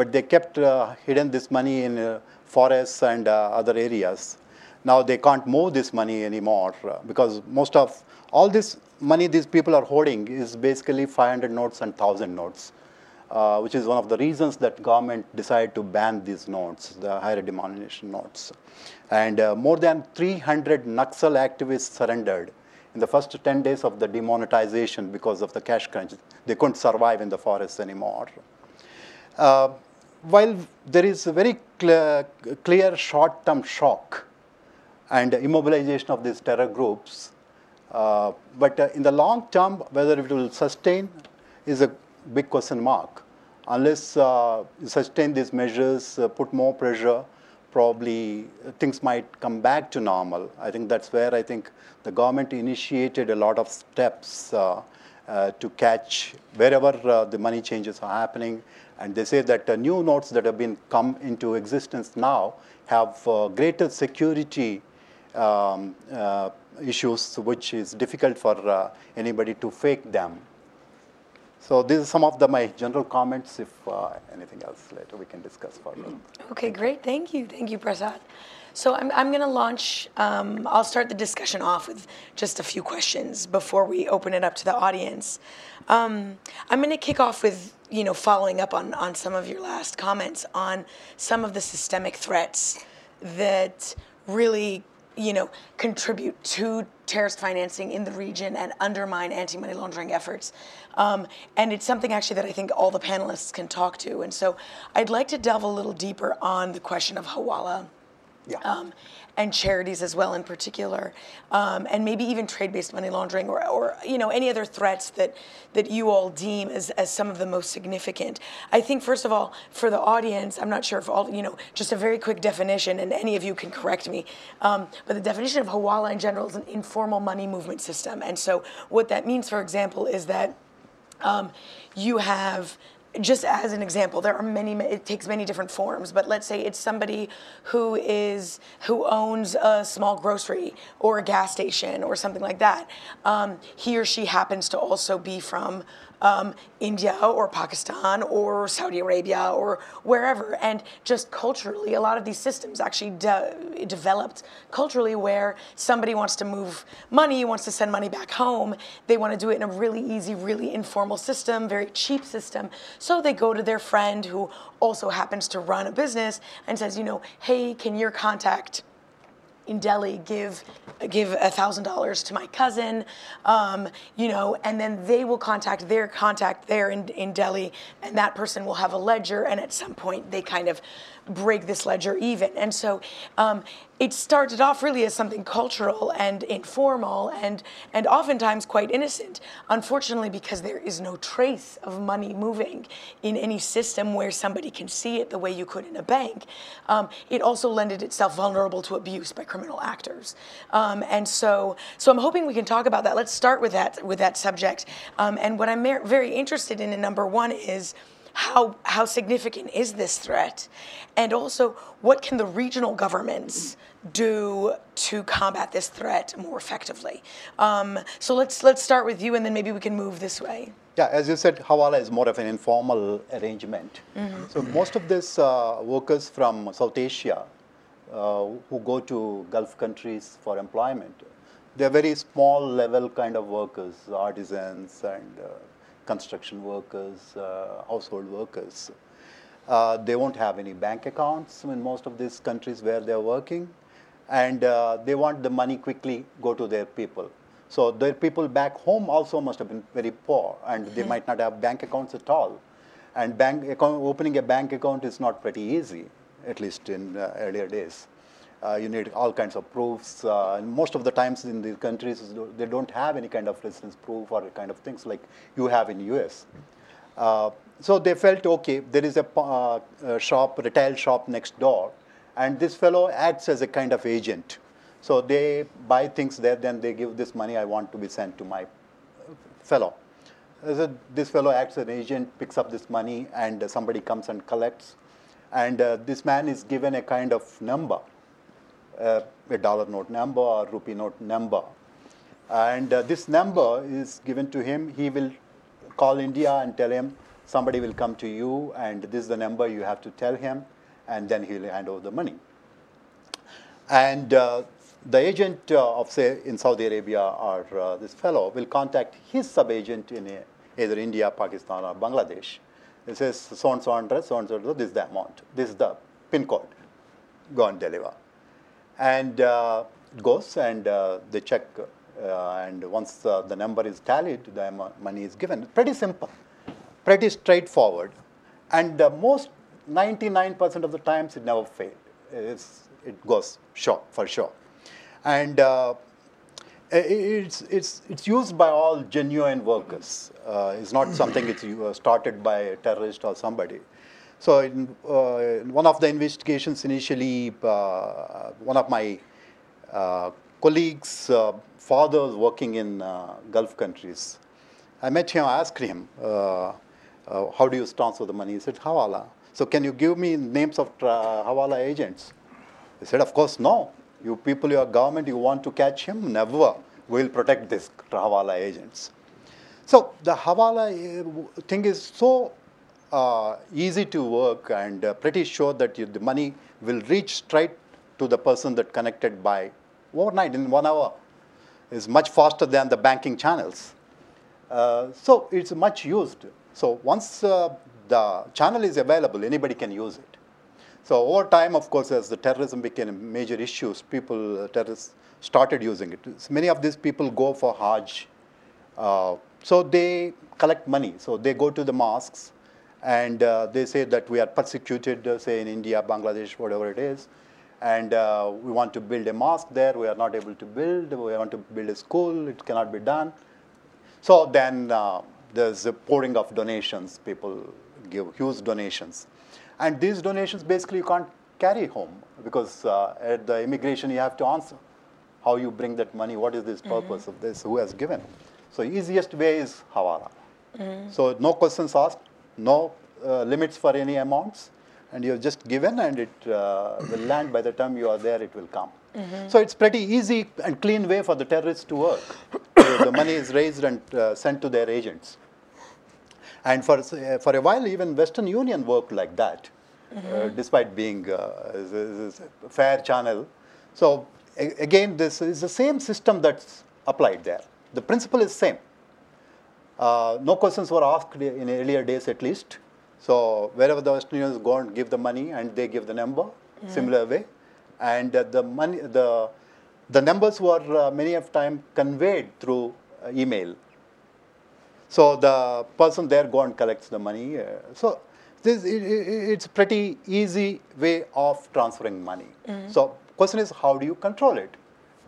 but they kept uh, hidden this money in uh, forests and uh, other areas. Now they can't move this money anymore uh, because most of all this money these people are holding is basically five hundred notes and one thousand notes. uh, which is one of the reasons that government decided to ban these notes, the higher denomination notes. And uh, more than three hundred Naxal activists surrendered in the first ten days of the demonetization because of the cash crunch. They couldn't survive in the forests anymore. Uh, while there is a very clear, clear short-term shock and immobilization of these terror groups, uh, but uh, in the long term, whether it will sustain is a big question mark. Unless uh, you sustain these measures, uh, put more pressure, probably things might come back to normal. I think that's where I think the government initiated a lot of steps uh, uh, to catch wherever uh, the money changes are happening. And they say that the new notes that have been come into existence now have uh, greater security um, uh, issues, which is difficult for uh, anybody to fake them. So these are some of the, my general comments. If uh, anything else later, we can discuss further. Okay, thank great. You. Thank you. Thank you, Prasad. So I'm, I'm going to launch, um, I'll start the discussion off with just a few questions before we open it up to the audience. Um, I'm going to kick off with, you know, following up on, on some of your last comments on some of the systemic threats that really, you know, contribute to terrorist financing in the region and undermine anti-money laundering efforts. Um, and it's something actually that I think all the panelists can talk to. And so I'd like to delve a little deeper on the question of Hawala. Yeah. Um, and charities as well in particular, um, and maybe even trade-based money laundering or, or you know, any other threats that, that you all deem as, as some of the most significant. I think, first of all, for the audience, I'm not sure if all, you know, just a very quick definition, and any of you can correct me, um, but the definition of Hawala in general is an informal money movement system. And so what that means, for example, is that um, you have... Just as an example, there are many, it takes many different forms, but let's say it's somebody who is, who owns a small grocery or a gas station or something like that. Um, he or she happens to also be from um, India or Pakistan or Saudi Arabia or wherever. And just culturally, a lot of these systems actually de developed culturally where somebody wants to move money, wants to send money back home. They want to do it in a really easy, really informal system, very cheap system. So they go to their friend who also happens to run a business and says, you know, hey, can your contact in Delhi give give one thousand dollars to my cousin, um, you know, and then they will contact their contact there in, in Delhi, and that person will have a ledger, and at some point they kind of break this ledger even. And so um, it started off really as something cultural and informal and, and oftentimes quite innocent, unfortunately, because there is no trace of money moving in any system where somebody can see it the way you could in a bank. Um, it also lended itself vulnerable to abuse by criminal actors. Um, and so, so I'm hoping we can talk about that. Let's start with that, with that subject. Um, and what I'm very interested in in number one is How, how significant is this threat? And also, what can the regional governments do to combat this threat more effectively? Um, so let's, let's start with you, and then maybe we can move this way. Yeah, as you said, Hawala is more of an informal arrangement. Mm-hmm. So most of these uh, workers from South Asia uh, who go to Gulf countries for employment, they're very small level kind of workers, artisans and uh, construction workers, uh, household workers. Uh, they won't have any bank accounts in most of these countries where they're working. And uh, they want the money quickly go to their people. So their people back home also must have been very poor, and they might not have bank accounts at all. And bank account, opening a bank account is not pretty easy, at least in uh, earlier days. Uh, you need all kinds of proofs. Uh, and most of the times in these countries, they don't have any kind of residence proof or kind of things like you have in U S. Uh, so they felt, okay, there is a uh, shop, retail shop next door, and this fellow acts as a kind of agent. So they buy things there, then they give this money I want to be sent to my fellow. So this fellow acts as an agent, picks up this money, and somebody comes and collects. And uh, this man is given a kind of number. Uh, a dollar note number or rupee note number. And uh, this number is given to him. He will call India and tell him, somebody will come to you, and this is the number you have to tell him, and then he will hand over the money. And uh, the agent uh, of, say, in Saudi Arabia or uh, this fellow will contact his sub-agent in a, either India, Pakistan, or Bangladesh. It says so and so address, so and so, this is the amount, this is the pin code, go and deliver. And uh, it goes and uh, they check, uh, and once uh, the number is tallied, the money is given. Pretty simple, pretty straightforward, and uh, most ninety-nine percent of the times it never fails. It's, it goes sure for sure, and uh, it's it's it's used by all genuine workers. Uh, it's not something it's started by a terrorist or somebody. So in, uh, in one of the investigations initially, uh, one of my uh, colleagues' uh, father was working in uh, Gulf countries. I met him. I asked him, uh, uh, "How do you transfer the money?" He said, "Hawala." So can you give me names of tra- Hawala agents? He said, of course, no. You people, your government, you want to catch him? Never. We'll protect these Hawala agents. So the Hawala thing is so uh, easy to work, and uh, pretty sure that you, the money will reach straight to the person that connected by overnight in one hour. It's much faster than the banking channels. Uh, so it's much used. So once uh, the channel is available, anybody can use it. So over time, of course, as the terrorism became a major issue, people, uh, terrorists started using it. So many of these people go for Hajj. Uh, so they collect money. So they go to the mosques, and uh, they say that we are persecuted, uh, say in India, Bangladesh, whatever it is. And uh, we want to build a mosque there. We are not able to build. We want to build a school. It cannot be done. So then uh, there's a pouring of donations. People give huge donations. And these donations, basically, you can't carry home, because uh, at the immigration, you have to answer how you bring that money, what is this purpose mm-hmm. of this, who has given. So easiest way is Hawala. Mm-hmm. So no questions asked, no uh, limits for any amounts, and you're just given, and it uh, will land. By the time you are there, it will come. Mm-hmm. So it's pretty easy and clean way for the terrorists to work. So the money is raised and uh, sent to their agents. And for, uh, for a while, even Western Union worked like that, mm-hmm. uh, despite being uh, is, is a fair channel. So a- again, this is the same system that's applied there. The principle is same. Uh, no questions were asked in earlier days, at least. So wherever the Western Unions go and give the money, and they give the number, mm-hmm. similar way. And uh, the money, the the numbers were uh, many of time conveyed through uh, email. So the person there go and collects the money. Uh, so this it, it, it's pretty easy way of transferring money. Mm-hmm. So question is, how do you control it?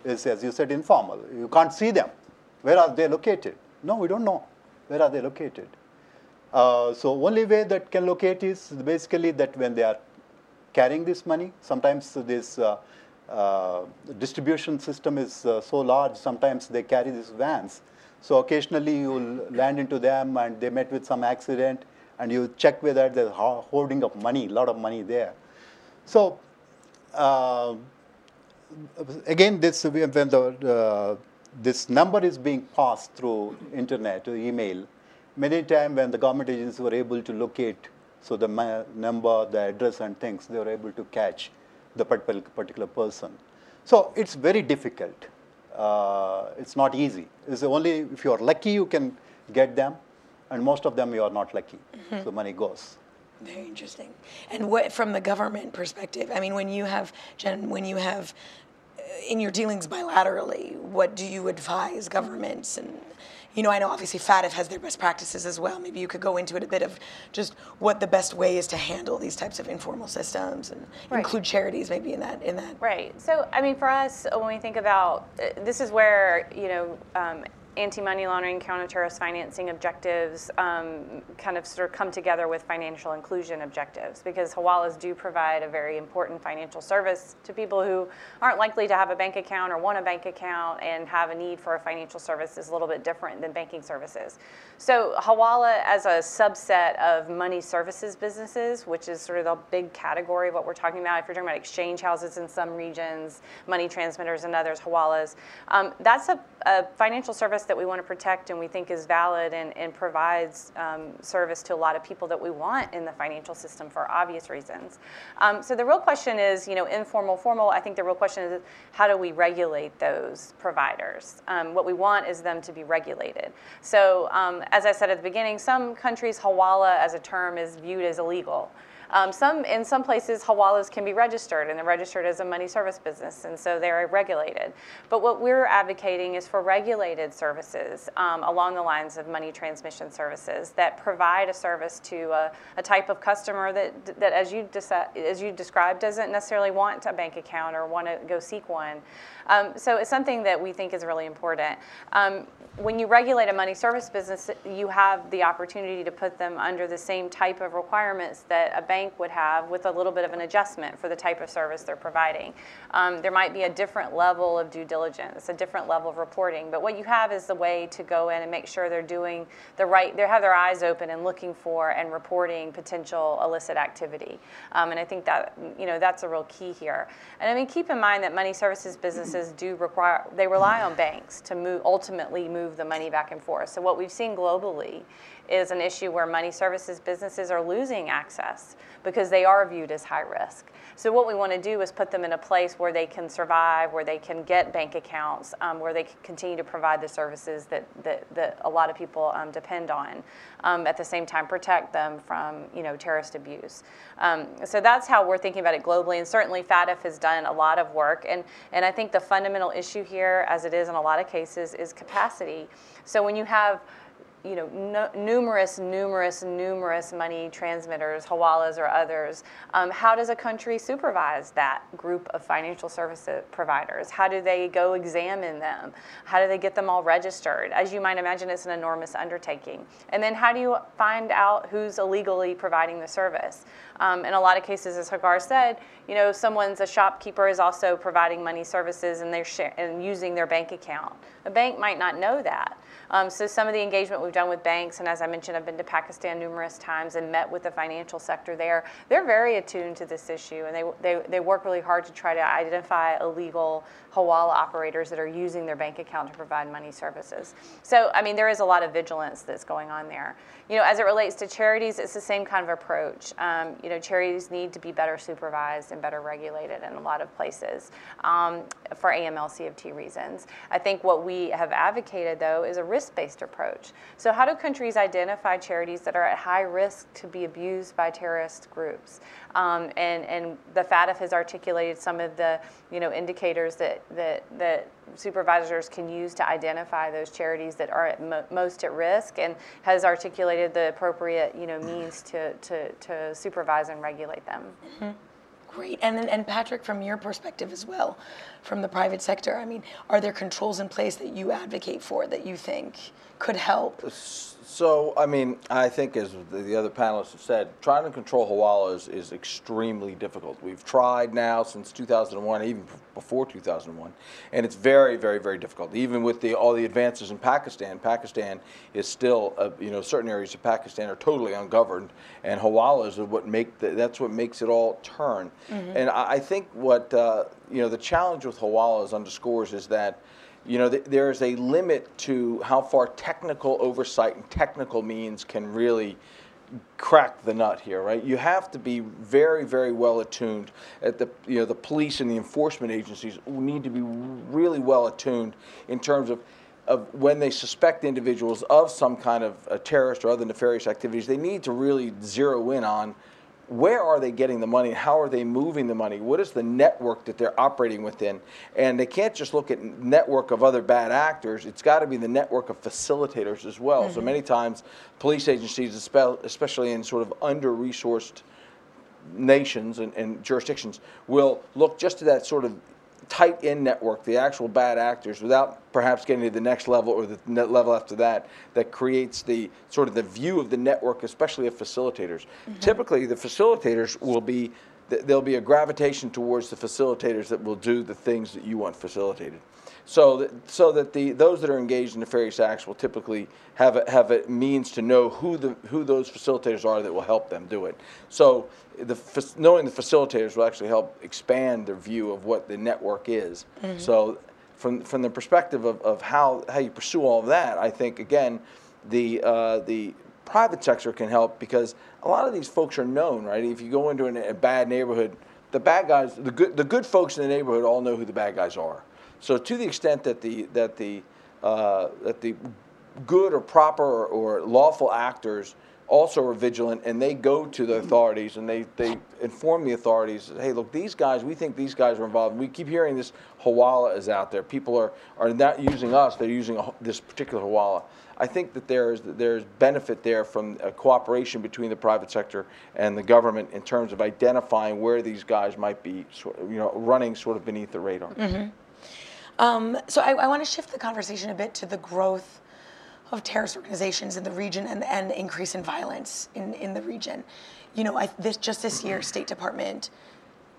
It's, as you said, informal. You can't see them. Where are they located? No, we don't know. Where are they located? Uh, so only way that can locate is basically that when they are carrying this money, sometimes this uh, uh, distribution system is uh, so large, sometimes they carry these vans. So occasionally you'll land into them, and they met with some accident, and you check whether there's hoarding of money, a lot of money there. So uh, again, this when the, uh, this number is being passed through internet or email, many times when the government agencies were able to locate, so the ma- number, the address, and things, they were able to catch the particular person. So it's very difficult. Uh, it's not easy. It's only if you are lucky you can get them, and most of them you are not lucky. Mm-hmm. So money goes. Very interesting. And what, from the government perspective, I mean, when you have, Jen, when you have in your dealings bilaterally, what do you advise governments? And you know, I know obviously FATF has their best practices as well. Maybe you could go into it a bit of just what the best way is to handle these types of informal systems, and right. include charities maybe in that. In that. Right. So, I mean, for us, when we think about, uh, this is where, you know, um, anti-money laundering, counter-terrorist financing objectives um, kind of sort of come together with financial inclusion objectives, because Hawalas do provide a very important financial service to people who aren't likely to have a bank account or want a bank account and have a need for a financial service is a little bit different than banking services. So Hawala as a subset of money services businesses, which is sort of the big category of what we're talking about. If you're talking about exchange houses in some regions, money transmitters in others, Hawalas, um, that's a, a financial service service that we want to protect and we think is valid and, and provides um, service to a lot of people that we want in the financial system for obvious reasons. Um, so the real question is, you know, informal, formal, I think the real question is how do we regulate those providers? Um, what we want is them to be regulated. So um, as I said at the beginning, some countries, hawala as a term is viewed as illegal. Um, some, in some places, hawalas can be registered, and they're registered as a money service business, and so they're regulated. But what we're advocating is for regulated services um, along the lines of money transmission services that provide a service to a, a type of customer that, that as you as you described, doesn't necessarily want a bank account or want to go seek one. Um, so it's something that we think is really important. Um, when you regulate a money service business, you have the opportunity to put them under the same type of requirements that a bank would have, with a little bit of an adjustment for the type of service they're providing. Um, there might be a different level of due diligence, a different level of reporting, but what you have is the way to go in and make sure they're doing the right, they have their eyes open and looking for and reporting potential illicit activity. Um, and I think that, you know, that's a real key here. And I mean, keep in mind that money services businesses do require, they rely on banks to move, ultimately move the money back and forth. So what we've seen globally is an issue where money services businesses are losing access because they are viewed as high risk. So what we want to do is put them in a place where they can survive, where they can get bank accounts, um, where they can continue to provide the services that, that, that a lot of people um, depend on. Um, at the same time, protect them from, you know, terrorist abuse. Um, so that's how we're thinking about it globally, and certainly FATF has done a lot of work. And, and I think the fundamental issue here, as it is in a lot of cases, is capacity. So when you have you know, no, numerous, numerous, numerous money transmitters, hawalas or others, um, how does a country supervise that group of financial service providers? How do they go examine them? How do they get them all registered? As you might imagine, it's an enormous undertaking. And then how do you find out who's illegally providing the service? Um, in a lot of cases, as Hagar said, you know, someone's a shopkeeper is also providing money services and they're share and using their bank account. A bank might not know that. Um, so some of the engagement we've done with banks, and as I mentioned, I've been to Pakistan numerous times and met with the financial sector there. They're very attuned to this issue, and they, they, they work really hard to try to identify illegal hawala operators that are using their bank account to provide money services. So, I mean, there is a lot of vigilance that's going on there. You know, as it relates to charities, it's the same kind of approach. Um, you know, charities need to be better supervised and better regulated in a lot of places um, for A M L C F T reasons. I think what we have advocated, though, is a risk-based approach. So how do countries identify charities that are at high risk to be abused by terrorist groups? Um, and, and the FATF has articulated some of the you know, indicators that, that, that supervisors can use to identify those charities that are at mo most at risk, and has articulated the appropriate you know, means to, to, to supervise and regulate them. Mm-hmm. Great. And, and Patrick, from your perspective as well, from the private sector, I mean, are there controls in place that you advocate for that you think could help? So, I mean, I think as the other panelists have said, trying to control hawalas is extremely difficult. We've tried now since two thousand one, even before two thousand one, and it's very, very, very difficult. Even with the, all the advances in Pakistan, Pakistan is still, uh, you know, certain areas of Pakistan are totally ungoverned, and hawalas are what make the, that's what makes it all turn. Mm-hmm. And I think what, uh, you know, the challenge with hawalas underscores is that, you know, th there is a limit to how far technical oversight and technical means can really crack the nut here, right? You have to be very, very well attuned at the, you know, the police and the enforcement agencies need to be really well attuned in terms of of when they suspect individuals of some kind of a terrorist or other nefarious activities, they need to really zero in on where are they getting the money? How are they moving the money? What is the network that they're operating within? And they can't just look at network of other bad actors. It's got to be the network of facilitators as well. Mm-hmm. So many times police agencies, especially in sort of under-resourced nations and, and jurisdictions, will look just to that sort of tight end network, the actual bad actors, without perhaps getting to the next level or the level after that, that creates the sort of the view of the network, especially of facilitators. Mm-hmm. Typically, the facilitators will be, there'll be a gravitation towards the facilitators that will do the things that you want facilitated. So that, so that the, those that are engaged in nefarious acts will typically have a, have a means to know who, the, who those facilitators are that will help them do it. So the, knowing the facilitators will actually help expand their view of what the network is. Mm-hmm. So from from the perspective of, of how how you pursue all of that, I think again, the uh, the private sector can help, because a lot of these folks are known, right? If you go into an, a bad neighborhood, the bad guys, the good the good folks in the neighborhood all know who the bad guys are. So to the extent that the that the uh, that the good or proper or, or lawful actors also are vigilant, and they go to the authorities and they, they inform the authorities, hey, look, these guys, we think these guys are involved. We keep hearing this Hawala is out there. People are, are not using us. They're using a, this particular Hawala. I think that there is there's benefit there from a cooperation between the private sector and the government in terms of identifying where these guys might be sort of, you know, running sort of beneath the radar. Mm-hmm. um, so I, I want to shift the conversation a bit to the growth of terrorist organizations in the region and, and increase in violence in, in the region. You know, I, this, just this year, State Department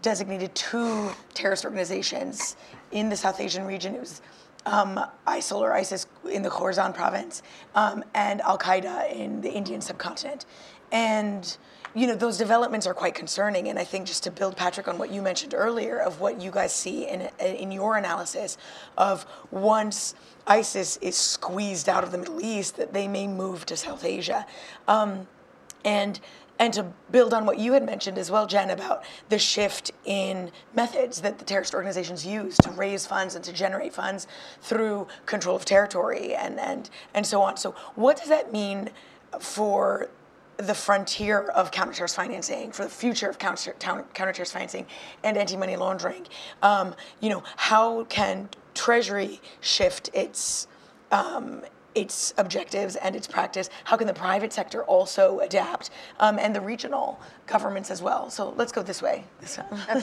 designated two terrorist organizations in the South Asian region. It was um, ISIL or ISIS in the Khorasan province um, and Al-Qaeda in the Indian subcontinent. And, you know, those developments are quite concerning. And I think just to build, Patrick, on what you mentioned earlier of what you guys see in, in your analysis of once ISIS is squeezed out of the Middle East, that they may move to South Asia. Um, and and to build on what you had mentioned as well, Jen, about the shift in methods that the terrorist organizations use to raise funds and to generate funds through control of territory and, and, and so on. So what does that mean for the frontier of counterterrorist financing, for the future of counter counterterrorist financing and anti-money laundering? Um, you know, how can Treasury shift its um, its objectives and its practice? How can the private sector also adapt, um, and the regional governments as well? So let's go this way. That's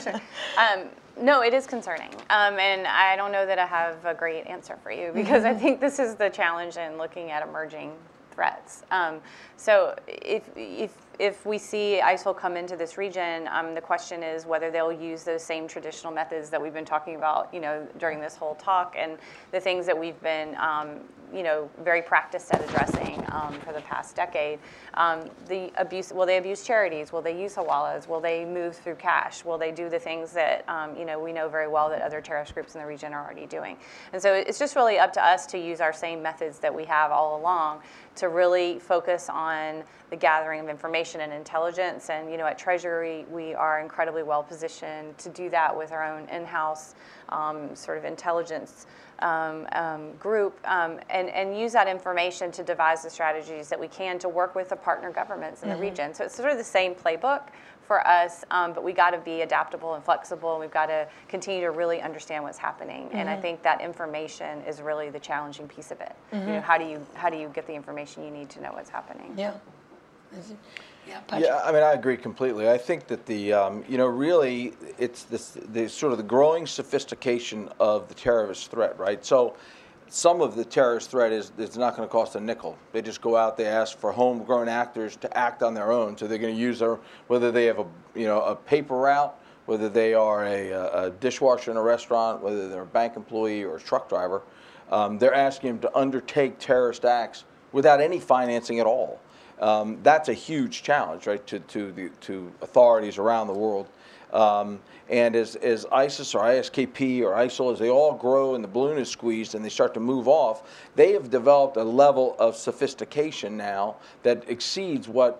true. Um, no, it is concerning, um, and I don't know that I have a great answer for you, because I think this is the challenge in looking at emerging threats. Um, so if, if, if we see ISIL come into this region, um, the question is whether they'll use those same traditional methods that we've been talking about, you know, during this whole talk, and the things that we've been, um, you know, very practiced at addressing um, for the past decade. Um, the abuse, will they abuse charities? Will they use Hawalas? Will they move through cash? Will they do the things that, um, you know, we know very well that other terrorist groups in the region are already doing? And so it's just really up to us to use our same methods that we have all along to really focus on the gathering of information and intelligence. And, you know, at Treasury, we are incredibly well positioned to do that with our own in-house um, sort of intelligence Um, um, group, um, and, and use that information to devise the strategies that we can to work with the partner governments in mm-hmm. the region. So it's sort of the same playbook for us, um, but we got to be adaptable and flexible, and we've got to continue to really understand what's happening. Mm-hmm. And I think that information is really the challenging piece of it. Mm-hmm. You know, how do you how do you get the information you need to know what's happening? Yeah. Yeah, yeah, I mean, I agree completely. I think that the, um, you know, really, it's this, the sort of the growing sophistication of the terrorist threat, right? So some of the terrorist threat is it's not going to cost a nickel. They just go out, they ask for homegrown actors to act on their own. So they're going to use their, whether they have a, you know, a paper route, whether they are a, a dishwasher in a restaurant, whether they're a bank employee or a truck driver, um, they're asking them to undertake terrorist acts without any financing at all. Um, that's a huge challenge, right, to to the, to authorities around the world. Um, and as as ISIS or I S K P or ISIL, as they all grow and the balloon is squeezed and they start to move off, they have developed a level of sophistication now that exceeds what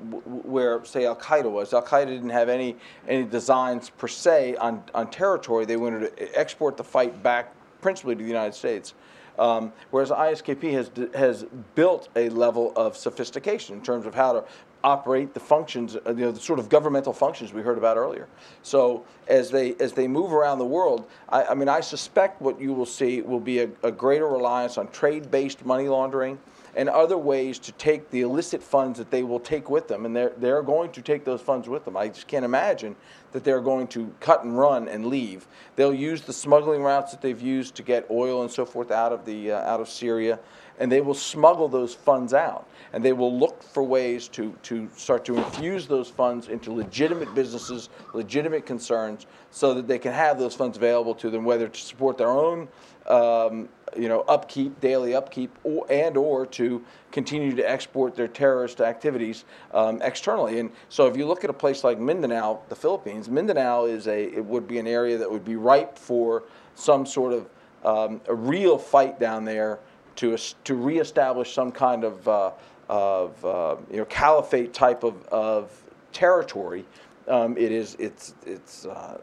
where say Al Qaeda was. Al Qaeda didn't have any any designs per se on on territory. They wanted to export the fight back principally to the United States. Um, whereas I S K P has, has built a level of sophistication in terms of how to operate the functions, you know, the sort of governmental functions we heard about earlier. So as they, as they move around the world, I, I mean, I suspect what you will see will be a, a greater reliance on trade-based money laundering and other ways to take the illicit funds that they will take with them. And they're, they're going to take those funds with them. I just can't imagine that they're going to cut and run and leave. They'll use the smuggling routes that they've used to get oil and so forth out of the uh, out of Syria, and they will smuggle those funds out. And they will look for ways to to start to infuse those funds into legitimate businesses, legitimate concerns, so that they can have those funds available to them, whether to support their own um, you know upkeep, daily upkeep, or, and or to continue to export their terrorist activities um, externally. And so, if you look at a place like Mindanao, the Philippines. Mindanao is a, it would be an area that would be ripe for some sort of um, a real fight down there to to reestablish some kind of uh, of uh, you know caliphate type of of territory. Um, it is it's it's. Uh,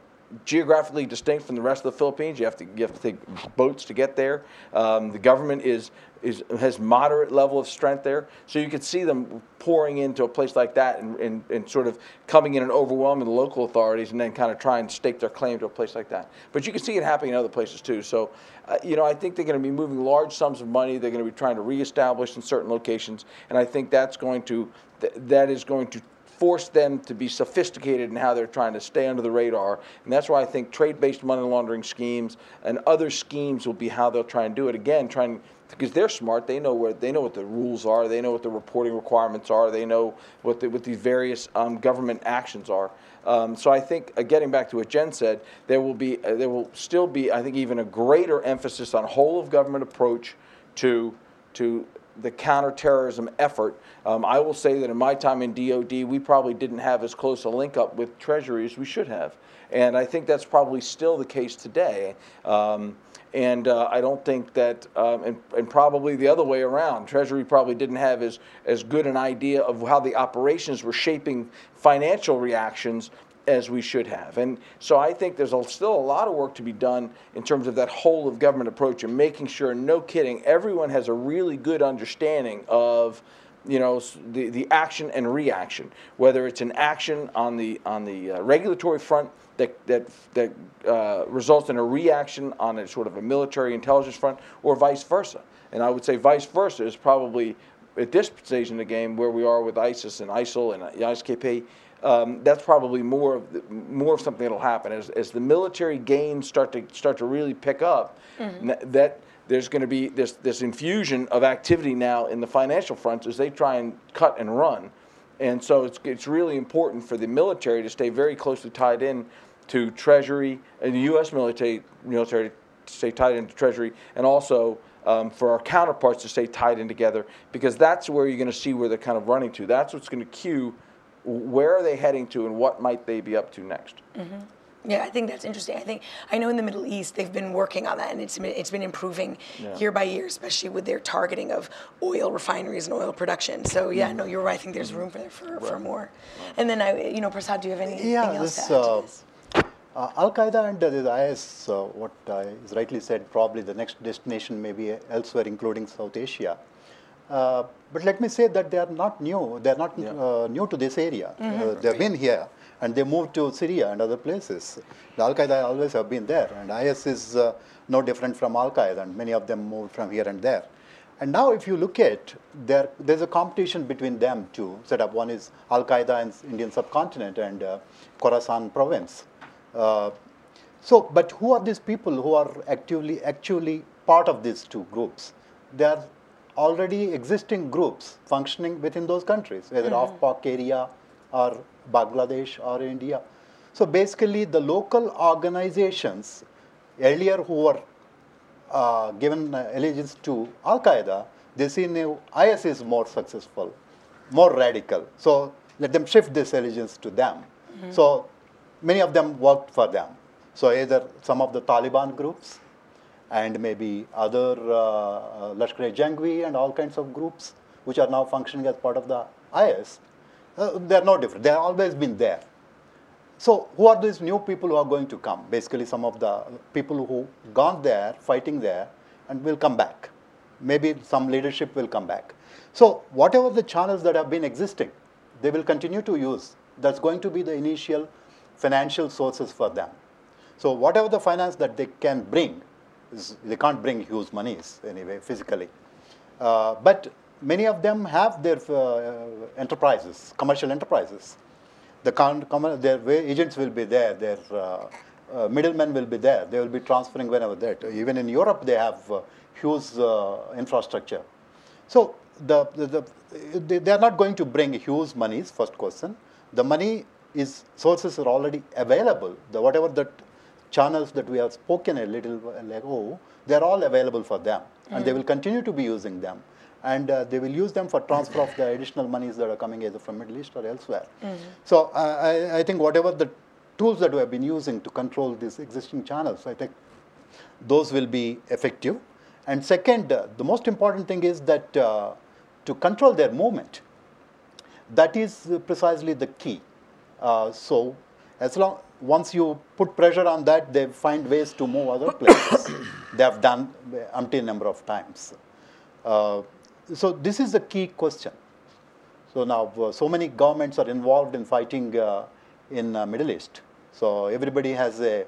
geographically distinct from the rest of the Philippines. You have to you have to take boats to get there. Um, the government is is has moderate level of strength there, so you could see them pouring into a place like that and, and, and sort of coming in and overwhelming the local authorities, and then kind of try and stake their claim to a place like that. But you can see it happening in other places too. So, uh, you know, I think they're going to be moving large sums of money. They're going to be trying to reestablish in certain locations, and I think that's going to th that is going to. force them to be sophisticated in how they're trying to stay under the radar. And that's why I think trade-based money laundering schemes and other schemes will be how they'll try and do it. Again, trying because they're smart. They know where they know what the rules are. They know what the reporting requirements are. They know what the, what the various um, government actions are. Um, so I think, uh, getting back to what Jen said, there will be uh, there will still be, I think, even a greater emphasis on whole-of-government approach to to. the counterterrorism effort. Um, I will say that in my time in D O D, we probably didn't have as close a link up with Treasury as we should have. And I think that's probably still the case today. Um, and uh, I don't think that, um, and, and probably the other way around, Treasury probably didn't have as, as good an idea of how the operations were shaping financial reactions as we should have. And so I think there's a, still a lot of work to be done in terms of that whole of government approach and making sure, no kidding, everyone has a really good understanding of, you know, the, the action and reaction, whether it's an action on the on the uh, regulatory front that that that uh, results in a reaction on a sort of a military intelligence front, or vice versa. And I would say vice versa is probably at this stage in the game where we are with ISIS and ISIL and I S K P. Um, that's probably more of the, more of something that'll happen as as the military gains start to start to really pick up. Mm-hmm. That there's going to be this this infusion of activity now in the financial fronts as they try and cut and run, and so it's it's really important for the military to stay very closely tied in to Treasury and the U S military military to stay tied into Treasury, and also. Um, for our counterparts to stay tied in together, because that's where you're going to see where they're kind of running to. That's what's going to cue where are they heading to and what might they be up to next. Mm-hmm. Yeah, I think that's interesting. I think I know in the Middle East they've been working on that, and it's been, it's been improving yeah. year by year, especially with their targeting of oil refineries and oil production. So yeah, no, you're right. I think there's room for for, right. for more. Right. And then I, you know, Prasad, do you have anything yeah, else this, to add to this? Uh, Al-Qaeda and uh, the I S, uh, what uh, is rightly said, probably the next destination may be elsewhere, including South Asia. Uh, but let me say that they are not new. They are not yeah. uh, new to this area. Mm-hmm. uh, they have been here, and they moved to Syria and other places. The Al-Qaeda always have been there, and I S is uh, no different from Al-Qaeda, and many of them moved from here and there. And now if you look at, there, there's a competition between them two set up. One is Al-Qaeda in Indian subcontinent and uh, Khorasan province. Uh, so, but who are these people who are actively, actually part of these two groups? They are already existing groups functioning within those countries, either mm-hmm. off-Pak area or Bangladesh or India. So basically, the local organizations earlier who were uh, given allegiance to Al-Qaeda, they see now I S is more successful, more radical. So let them shift this allegiance to them. Mm-hmm. So. Many of them worked for them. So either some of the Taliban groups and maybe other uh, Lashkar-e-Jhangvi and all kinds of groups which are now functioning as part of the I S. Uh, they're no different. They've always been there. So who are these new people who are going to come? Basically some of the people who gone there, fighting there, and will come back. Maybe some leadership will come back. So whatever the channels that have been existing, they will continue to use. That's going to be the initial financial sources for them. So whatever the finance that they can bring, is, they can't bring huge monies anyway, physically. Uh, but many of them have their uh, enterprises, commercial enterprises. The con com their agents will be there, their uh, uh, middlemen will be there, they will be transferring whenever they're. Even in Europe, they have uh, huge uh, infrastructure. So the, the, the, they're not going to bring huge monies, first question. The money is sources are already available. The, whatever the channels that we have spoken a little ago, they are all available for them. Mm-hmm. And they will continue to be using them. And uh, they will use them for transfer of the additional monies that are coming either from Middle East or elsewhere. Mm-hmm. So uh, I, I think whatever the tools that we have been using to control these existing channels, I think those will be effective. And second, uh, the most important thing is that uh, to control their movement, that is precisely the key. Uh, so as long once you put pressure on that, they find ways to move other places. They have done umpteen number of times. Uh, so this is the key question. So now uh, so many governments are involved in fighting uh, in uh, Middle East. So everybody has a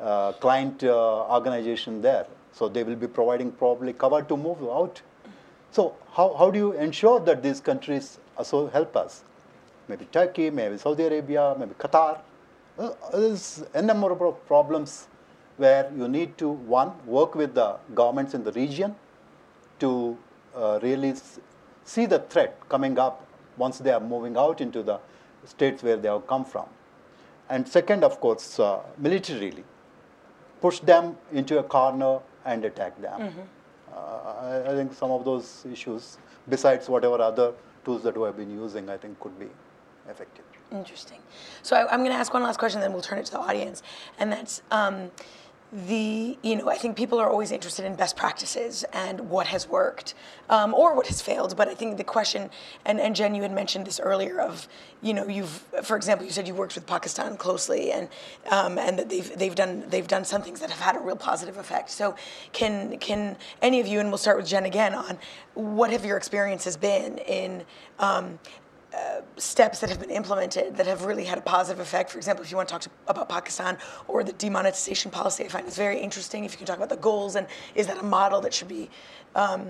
uh, client uh, organization there. So they will be providing probably cover to move out. So how, how do you ensure that these countries also help us? Maybe Turkey, maybe Saudi Arabia, maybe Qatar. Uh, there's a number of problems where you need to, one, work with the governments in the region to uh, really see the threat coming up once they are moving out into the states where they have come from. And second, of course, uh, militarily, push them into a corner and attack them. Mm-hmm. uh, I, I think some of those issues, besides whatever other tools that we have been using, I think could be effective. Interesting. So I, I'm going to ask one last question, then we'll turn it to the audience. And that's um, the, you know, I think people are always interested in best practices and what has worked um, or what has failed. But I think the question, and, and Jen, you had mentioned this earlier of, you know, you've, for example, you said you worked with Pakistan closely and um, and that they've, they've, done, they've done some things that have had a real positive effect. So can, can any of you, and we'll start with Jen again, on what have your experiences been in um, Uh, steps that have been implemented that have really had a positive effect? For example, if you want to talk to, about Pakistan or the demonetization policy, I find it's very interesting. If you can talk about the goals and is that a model that should be um,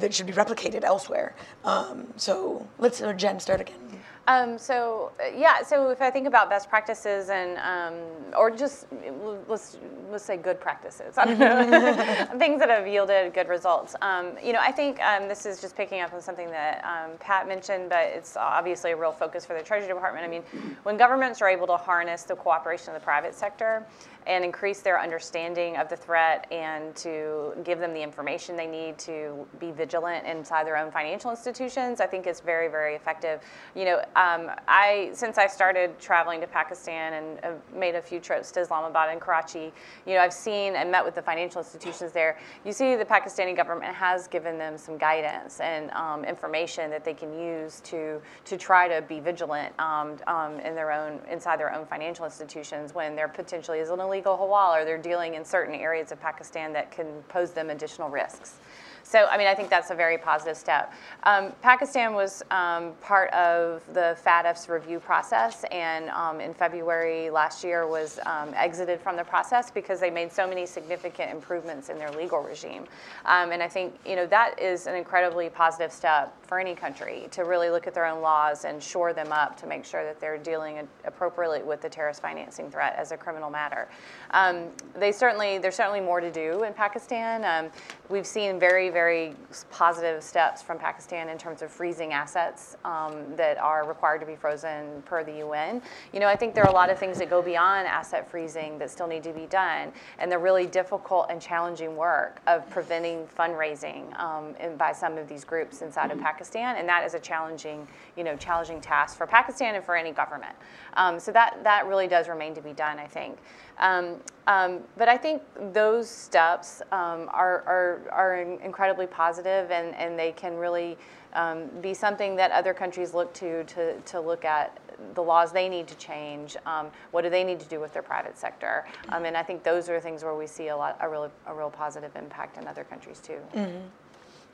that should be replicated elsewhere? Um, so let's uh, Jen start again. Um, so yeah, so if I think about best practices and um, or just let's let's say good practices, I don't know, things that have yielded good results. Um, you know, I think um, this is just picking up on something that um, Pat mentioned, but it's obviously a real focus for the Treasury Department. I mean, when governments are able to harness the cooperation of the private sector and increase their understanding of the threat and to give them the information they need to be vigilant inside their own financial institutions, I think it's very, very effective. You know, um, I since I started traveling to Pakistan and have made a few trips to Islamabad and Karachi, you know, I've seen and met with the financial institutions there. You see the Pakistani government has given them some guidance and um, information that they can use to, to try to be vigilant um, um, in their own, inside their own financial institutions when there potentially is an illegal halal or they're dealing in certain areas of Pakistan that can pose them additional risks. So, I mean, I think that's a very positive step. Um, Pakistan was um, part of the FATF's review process, and um, in February last year was um, exited from the process because they made so many significant improvements in their legal regime. Um, and I think, you know, that is an incredibly positive step for any country to really look at their own laws and shore them up to make sure that they're dealing appropriately with the terrorist financing threat as a criminal matter. Um, they certainly, there's certainly more to do in Pakistan. Um, we've seen very, very positive steps from Pakistan in terms of freezing assets um, that are required to be frozen per the U N. You know, I think there are a lot of things that go beyond asset freezing that still need to be done, and the really difficult and challenging work of preventing fundraising um, and by some of these groups inside of Pakistan, and that is a challenging, you know, challenging task for Pakistan and for any government. Um, so that, that really does remain to be done, I think. Um, um, but I think those steps um, are, are, are incredibly positive, and, and they can really um, be something that other countries look to, to, to look at the laws they need to change, um, what do they need to do with their private sector. Um, and I think those are things where we see a, lot, a, real, a real positive impact in other countries too. Mm-hmm.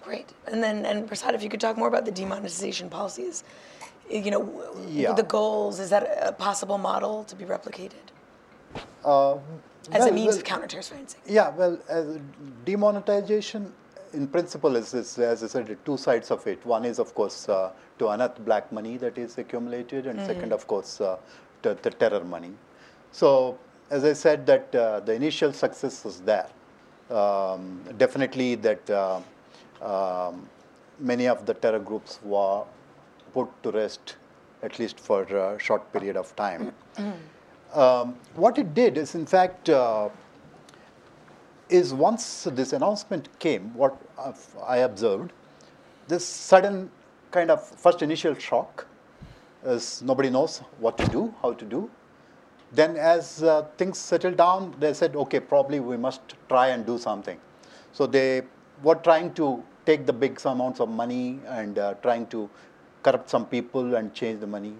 Great. And then, and Prasad, if you could talk more about the demonetization policies, you know, yeah. the goals, is that a possible model to be replicated? Uh, as well, a means well, of counterterrorist financing. Yeah, well, uh, demonetization in principle is, is, as I said, two sides of it. One is, of course, uh, to unearth black money that is accumulated, and mm-hmm. second, of course, uh, to, the terror money. So, as I said, that uh, the initial success was there. Um, definitely that uh, um, many of the terror groups were put to rest, at least for a short period of time. Mm-hmm. Um, what it did is, in fact, uh, is once this announcement came, what I observed, this sudden kind of first initial shock, as nobody knows what to do, how to do, Then as uh, things settled down, they said, okay, probably we must try and do something. So they were trying to take the big amounts of money and uh, trying to corrupt some people and change the money.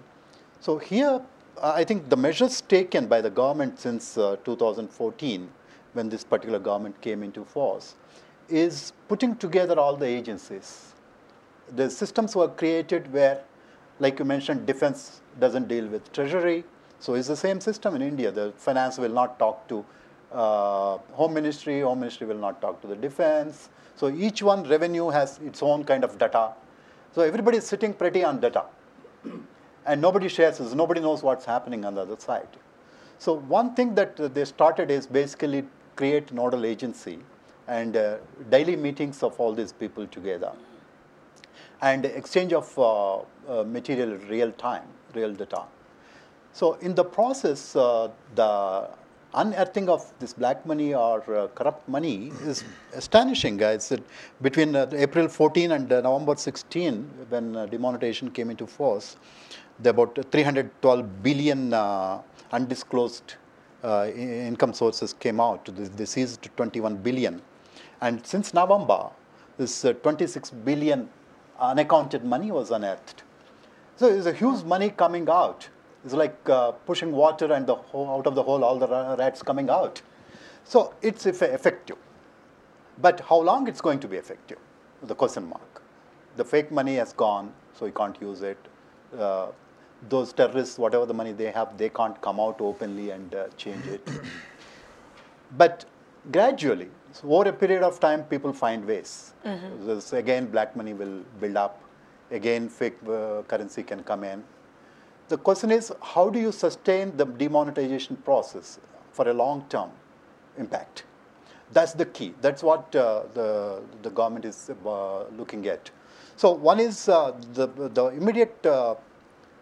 So here, uh, I think the measures taken by the government since uh, two thousand fourteen, when this particular government came into force, is putting together all the agencies. The systems were created where, like you mentioned, defense doesn't deal with treasury. So it's the same system in India. The finance will not talk to uh, Home Ministry, Home Ministry will not talk to the defense. So each one, revenue has its own kind of data. So everybody is sitting pretty on data. And nobody shares this, nobody knows what's happening on the other side. So one thing that they started is basically create nodal agency and uh, daily meetings of all these people together. And exchange of uh, uh, material real time, real data. So in the process, uh, the unearthing of this black money or uh, corrupt money is astonishing, guys. It, between uh, April fourteen and uh, November sixteen, when uh, demonetization came into force, there were about three hundred twelve billion uh, undisclosed uh, income sources came out. They seized twenty-one billion. And since November, this uh, twenty-six billion unaccounted money was unearthed. So it's a huge money coming out. It's like uh, pushing water and the whole, out of the hole, all the rats coming out. So it's effective. But how long it's going to be effective? The question mark. The fake money has gone, so you can't use it. Uh, those terrorists, whatever the money they have, they can't come out openly and uh, change it. But gradually, so over a period of time, people find ways. Mm-hmm. This, again, black money will build up. Again, fake uh, currency can come in. The question is, how do you sustain the demonetization process for a long-term impact? That's the key. That's what uh, the, the government is uh, looking at. So one is uh, the, the immediate uh,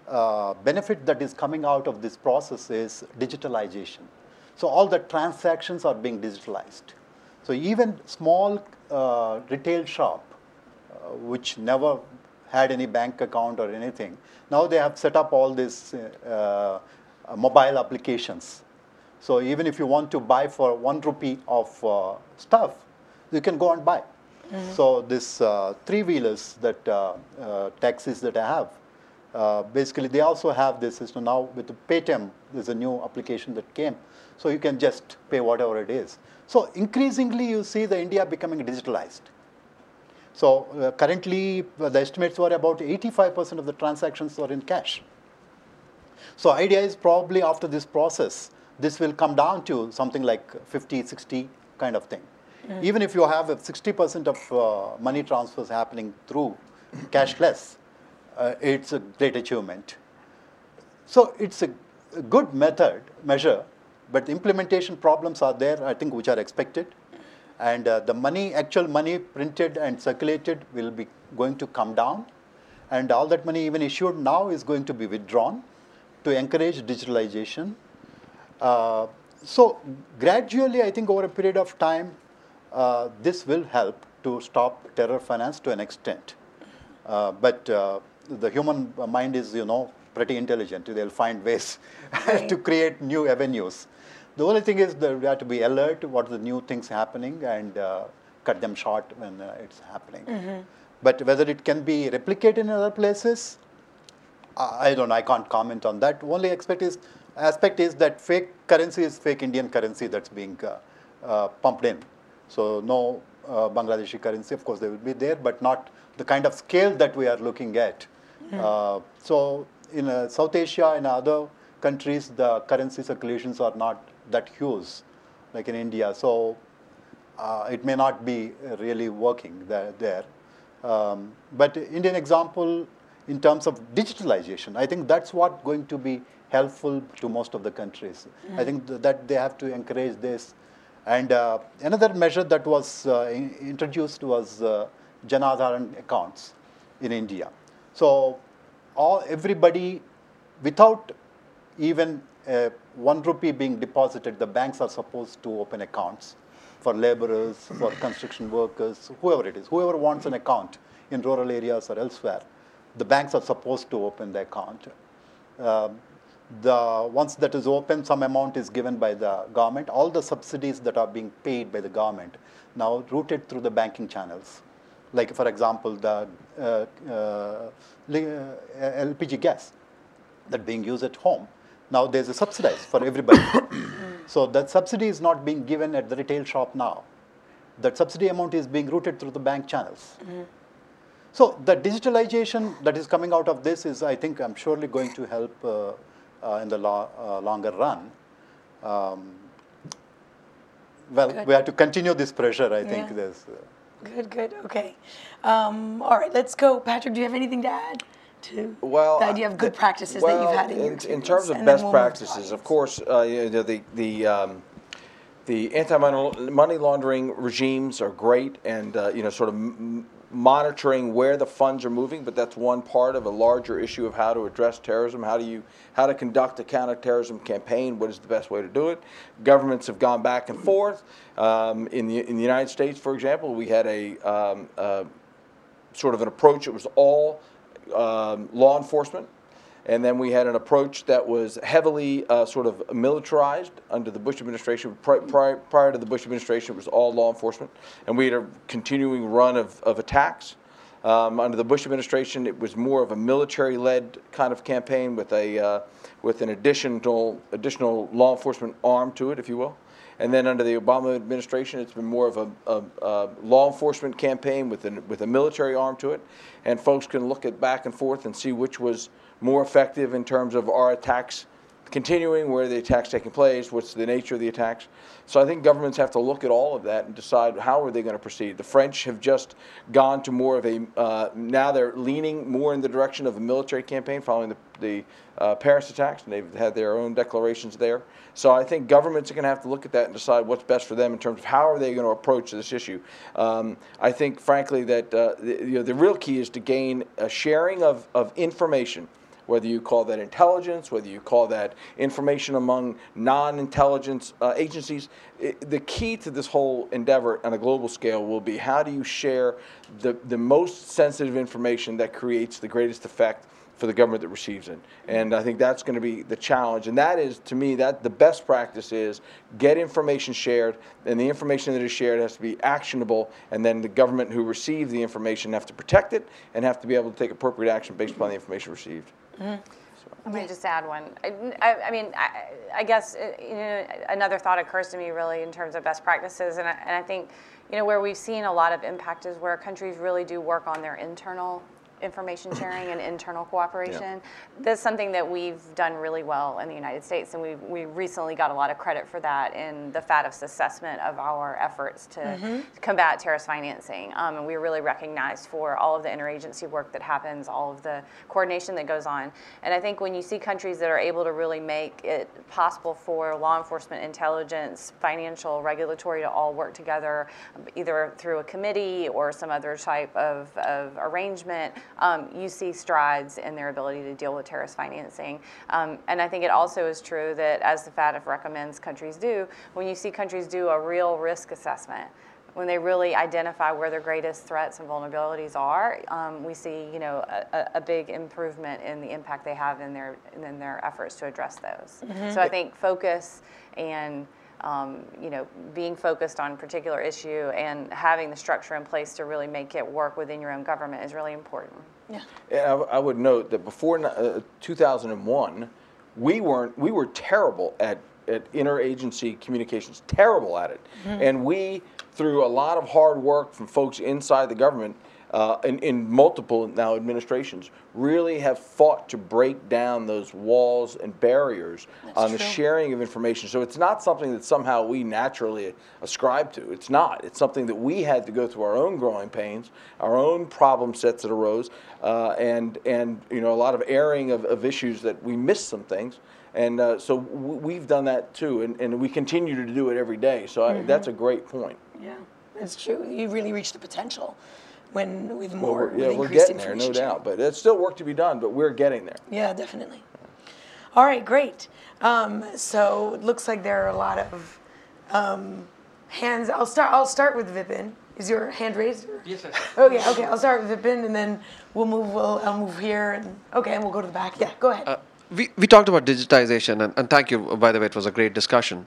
uh, benefit that is coming out of this process is digitalization. So all the transactions are being digitalized. So even small uh, retail shop, uh, which never had any bank account or anything. Now they have set up all these uh, uh, mobile applications. So even if you want to buy for one rupee of uh, stuff, you can go and buy. Mm-hmm. So this uh, three-wheelers, that uh, uh, taxis that I have, uh, basically they also have this system. Now with the Paytm, there's a new application that came. So you can just pay whatever it is. So increasingly you see the India becoming digitalized. So uh, currently, uh, the estimates were about eighty-five percent of the transactions are in cash. So idea is probably after this process, this will come down to something like fifty, sixty kind of thing. Mm. Even if you have sixty percent of uh, money transfers happening through cashless, uh, it's a great achievement. So it's a, a good method, measure, but implementation problems are there, I think, which are expected. And uh, the money, actual money printed and circulated will be going to come down. And all that money even issued now is going to be withdrawn to encourage digitalization. Uh, so gradually, I think over a period of time, uh, this will help to stop terror finance to an extent. Uh, but uh, the human mind is, you know, pretty intelligent. They'll find ways right. to create new avenues. The only thing is that we have to be alert to what are the new things happening and uh, cut them short when uh, it's happening. Mm-hmm. But whether it can be replicated in other places, I, I don't know, I can't comment on that. Only aspect is, aspect is that fake currency is fake Indian currency that's being uh, uh, pumped in. So no uh, Bangladeshi currency, of course, they will be there, but not the kind of scale that we are looking at. Mm-hmm. uh, so in uh, South Asia and other countries, the currency circulations are not that huge, like in India. So uh, it may not be really working there. there. Um, but Indian example, in terms of digitalization, I think that's what going to be helpful to most of the countries. Mm-hmm. I think th that they have to encourage this. And uh, another measure that was uh, in introduced was uh, Jan Aadharan accounts in India. So all everybody, without even Uh, one rupee being deposited, the banks are supposed to open accounts for laborers, for construction workers, whoever it is, whoever wants an account in rural areas or elsewhere, the banks are supposed to open the account. Um, The, once that is open, some amount is given by the government. All the subsidies that are being paid by the government now routed through the banking channels. Like, for example, the uh, uh, L P G gas that being used at home. Now there's a subsidized for everybody. So that subsidy is not being given at the retail shop now. That subsidy amount is being routed through the bank channels. Mm. So the digitalization that is coming out of this is, I think, I'm surely going to help uh, uh, in the lo uh, longer run. Um, well, good. We have to continue this pressure, I yeah. think. There's, uh, good, good, okay. Um, all right, let's go. Patrick, do you have anything to add? To well, the idea of good practices well, that you've had in your experience. In terms of and best we'll practices, of course, uh, you know, the the um, the anti-money laundering regimes are great, and uh, you know, sort of m monitoring where the funds are moving. But that's one part of a larger issue of how to address terrorism. How do you how to conduct a counterterrorism campaign? What is the best way to do it? Governments have gone back and forth. Um, in the in the United States, for example, we had a um, uh, sort of an approach. It was all Um, law enforcement, and then we had an approach that was heavily uh, sort of militarized under the Bush administration. Pri prior, prior to the Bush administration, it was all law enforcement, and we had a continuing run of, of attacks. Um, under the Bush administration, it was more of a military-led kind of campaign with a uh, with an additional additional law enforcement arm to it, if you will. And then under the Obama administration, it's been more of a, a, a law enforcement campaign with, an, with a military arm to it. And folks can look at back and forth and see which was more effective in terms of our attacks continuing, where the attacks taking place, what's the nature of the attacks. So I think governments have to look at all of that and decide how are they going to proceed. The French have just gone to more of a, uh, now they're leaning more in the direction of a military campaign following the, the uh, Paris attacks, and they've had their own declarations there. So I think governments are going to have to look at that and decide what's best for them in terms of how are they going to approach this issue. Um, I think, frankly, that uh, the, you know, the real key is to gain a sharing of, of information, whether you call that intelligence, whether you call that information among non-intelligence uh, agencies. It, the key to this whole endeavor on a global scale will be how do you share the, the most sensitive information that creates the greatest effect for the government that receives it. And I think that's going to be the challenge. And that is, to me, that the best practice is get information shared, and the information that is shared has to be actionable, and then the government who receives the information have to protect it and have to be able to take appropriate action based upon the information received. Mm-hmm. So. I'm going to just add one. I, I, I mean, I, I guess you know, another thought occurs to me really in terms of best practices, and I, and I think you know where we've seen a lot of impact is where countries really do work on their internal information sharing and internal cooperation. Yeah. That's something that we've done really well in the United States, and we we recently got a lot of credit for that in the FATF's assessment of our efforts to mm-hmm. combat terrorist financing. Um, and we were really recognized for all of the interagency work that happens, all of the coordination that goes on. And I think when you see countries that are able to really make it possible for law enforcement, intelligence, financial, regulatory to all work together, either through a committee or some other type of, of arrangement, Um, you see strides in their ability to deal with terrorist financing. Um, and I think it also is true that, as the FATF recommends countries do, when you see countries do a real risk assessment, when they really identify where their greatest threats and vulnerabilities are, um, we see you know a, a big improvement in the impact they have in their in their efforts to address those. Mm-hmm. So I think focus and Um, you know, being focused on a particular issue and having the structure in place to really make it work within your own government is really important. Yeah. And I, I would note that before uh, two thousand one, we weren't, we were terrible at, at interagency communications, terrible at it. Mm-hmm. And we, through a lot of hard work from folks inside the government, Uh, in, in multiple now administrations, really have fought to break down those walls and barriers that's on true. The sharing of information. So it's not something that somehow we naturally ascribe to. It's not. It's something that we had to go through our own growing pains, our own problem sets that arose, uh, and and you know a lot of airing of, of issues that we missed some things. And uh, so w we've done that too, and, and we continue to do it every day. So mm-hmm. I, that's a great point. Yeah, that's true. You really reached the potential. When with more, well, we're, yeah, we're getting there, no doubt. But there's still work to be done, but we're getting there. Yeah, definitely. All right, great. Um, so it looks like there are a lot of um, hands. I'll start. I'll start with Vipin. Is your hand raised? Or? Yes, sir. Okay, okay. I'll start with Vipin, and then we'll move. We'll I'll move here, and okay, and we'll go to the back. Yeah, go ahead. Uh, we, we talked about digitization, and, and thank you, by the way, it was a great discussion.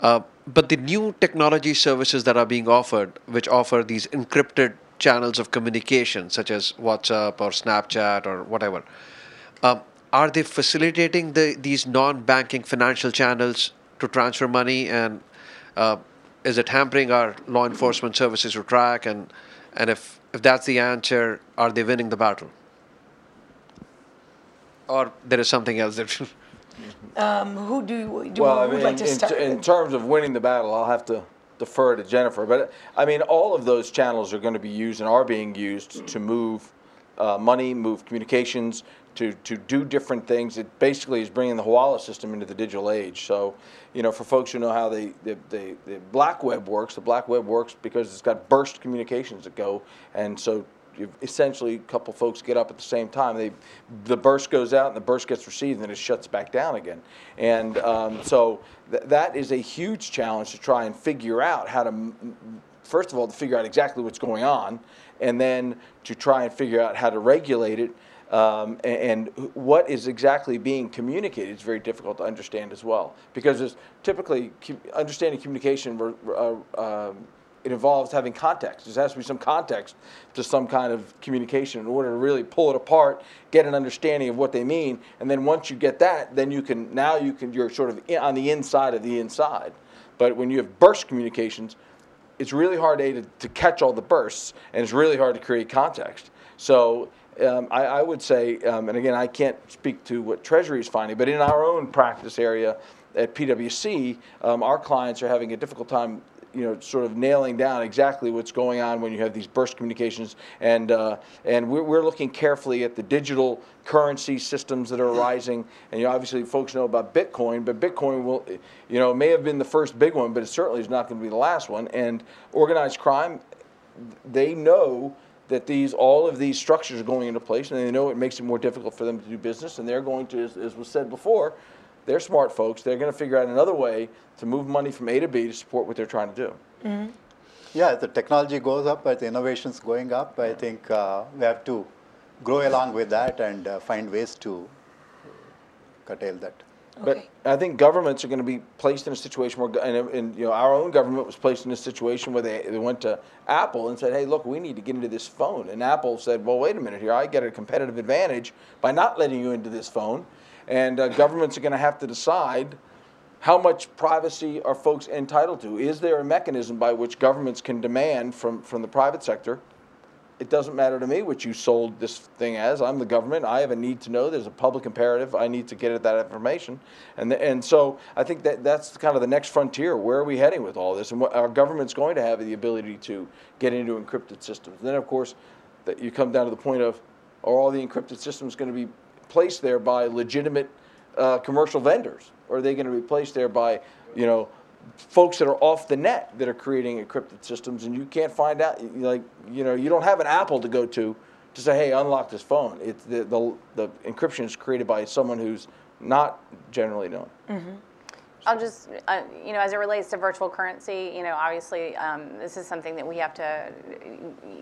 Uh, but the new technology services that are being offered, which offer these encrypted channels of communication, such as WhatsApp or Snapchat or whatever, uh, are they facilitating the, these non-banking financial channels to transfer money? And uh, is it hampering our law enforcement services to track? And, and if, if that's the answer, are they winning the battle? Or there is something else that... Um, who do you do well, I mean, like to in, start? In terms of winning the battle, I'll have to defer to Jennifer. But I mean, all of those channels are going to be used and are being used to move uh, money, move communications, to, to do different things. It basically is bringing the Hawala system into the digital age. So, you know, for folks who know how the, the, the, the black web works, the black web works because it's got burst communications that go. And so essentially, a couple folks get up at the same time. They, the burst goes out, and the burst gets received, and then it shuts back down again. And um, so th that is a huge challenge to try and figure out how to, first of all, to figure out exactly what's going on, and then to try and figure out how to regulate it. Um, and, and what is exactly being communicated is very difficult to understand as well, because it's typically understanding communication. Uh, uh, It involves having context. There has to be some context to some kind of communication in order to really pull it apart, get an understanding of what they mean, and then once you get that, then you can now you can you're sort of in, on the inside of the inside. But when you have burst communications, it's really hard a, to to catch all the bursts, and it's really hard to create context. So um, I, I would say, um, and again, I can't speak to what Treasury is finding, but in our own practice area at P W C, um, our clients are having a difficult time, you know, sort of nailing down exactly what's going on when you have these burst communications, and uh, and we're, we're looking carefully at the digital currency systems that are arising. And you know, obviously, folks know about Bitcoin, but Bitcoin will, you know, may have been the first big one, but it certainly is not going to be the last one. And organized crime, they know that these all of these structures are going into place, and they know it makes it more difficult for them to do business, and they're going to, as, as was said before, they're smart folks. They're going to figure out another way to move money from A to B to support what they're trying to do. Mm-hmm. Yeah, as the technology goes up, as the innovation's going up, I think uh, we have to grow along with that and uh, find ways to curtail that. Okay. But I think governments are going to be placed in a situation where, and, and you know, our own government was placed in a situation where they, they went to Apple and said, hey, look, we need to get into this phone. And Apple said, well, wait a minute here. I get a competitive advantage by not letting you into this phone. And uh, governments are going to have to decide how much privacy are folks entitled to. Is there a mechanism by which governments can demand from, from the private sector, it doesn't matter to me what you sold this thing as. I'm the government. I have a need to know. There's a public imperative. I need to get at that information. And, the, and so I think that that's kind of the next frontier. Where are we heading with all this? And what, our government's going to have the ability to get into encrypted systems. And then, of course, that you come down to the point of, are all the encrypted systems going to be placed there by legitimate uh, commercial vendors, or are they going to be placed there by, you know, folks that are off the net that are creating encrypted systems? And you can't find out, like, you know, you don't have an Apple to go to to say, hey, unlock this phone. It's the the, the encryption is created by someone who's not generally known. Mm-hmm. I'll just, uh, you know, as it relates to virtual currency, you know, obviously um, this is something that we have to,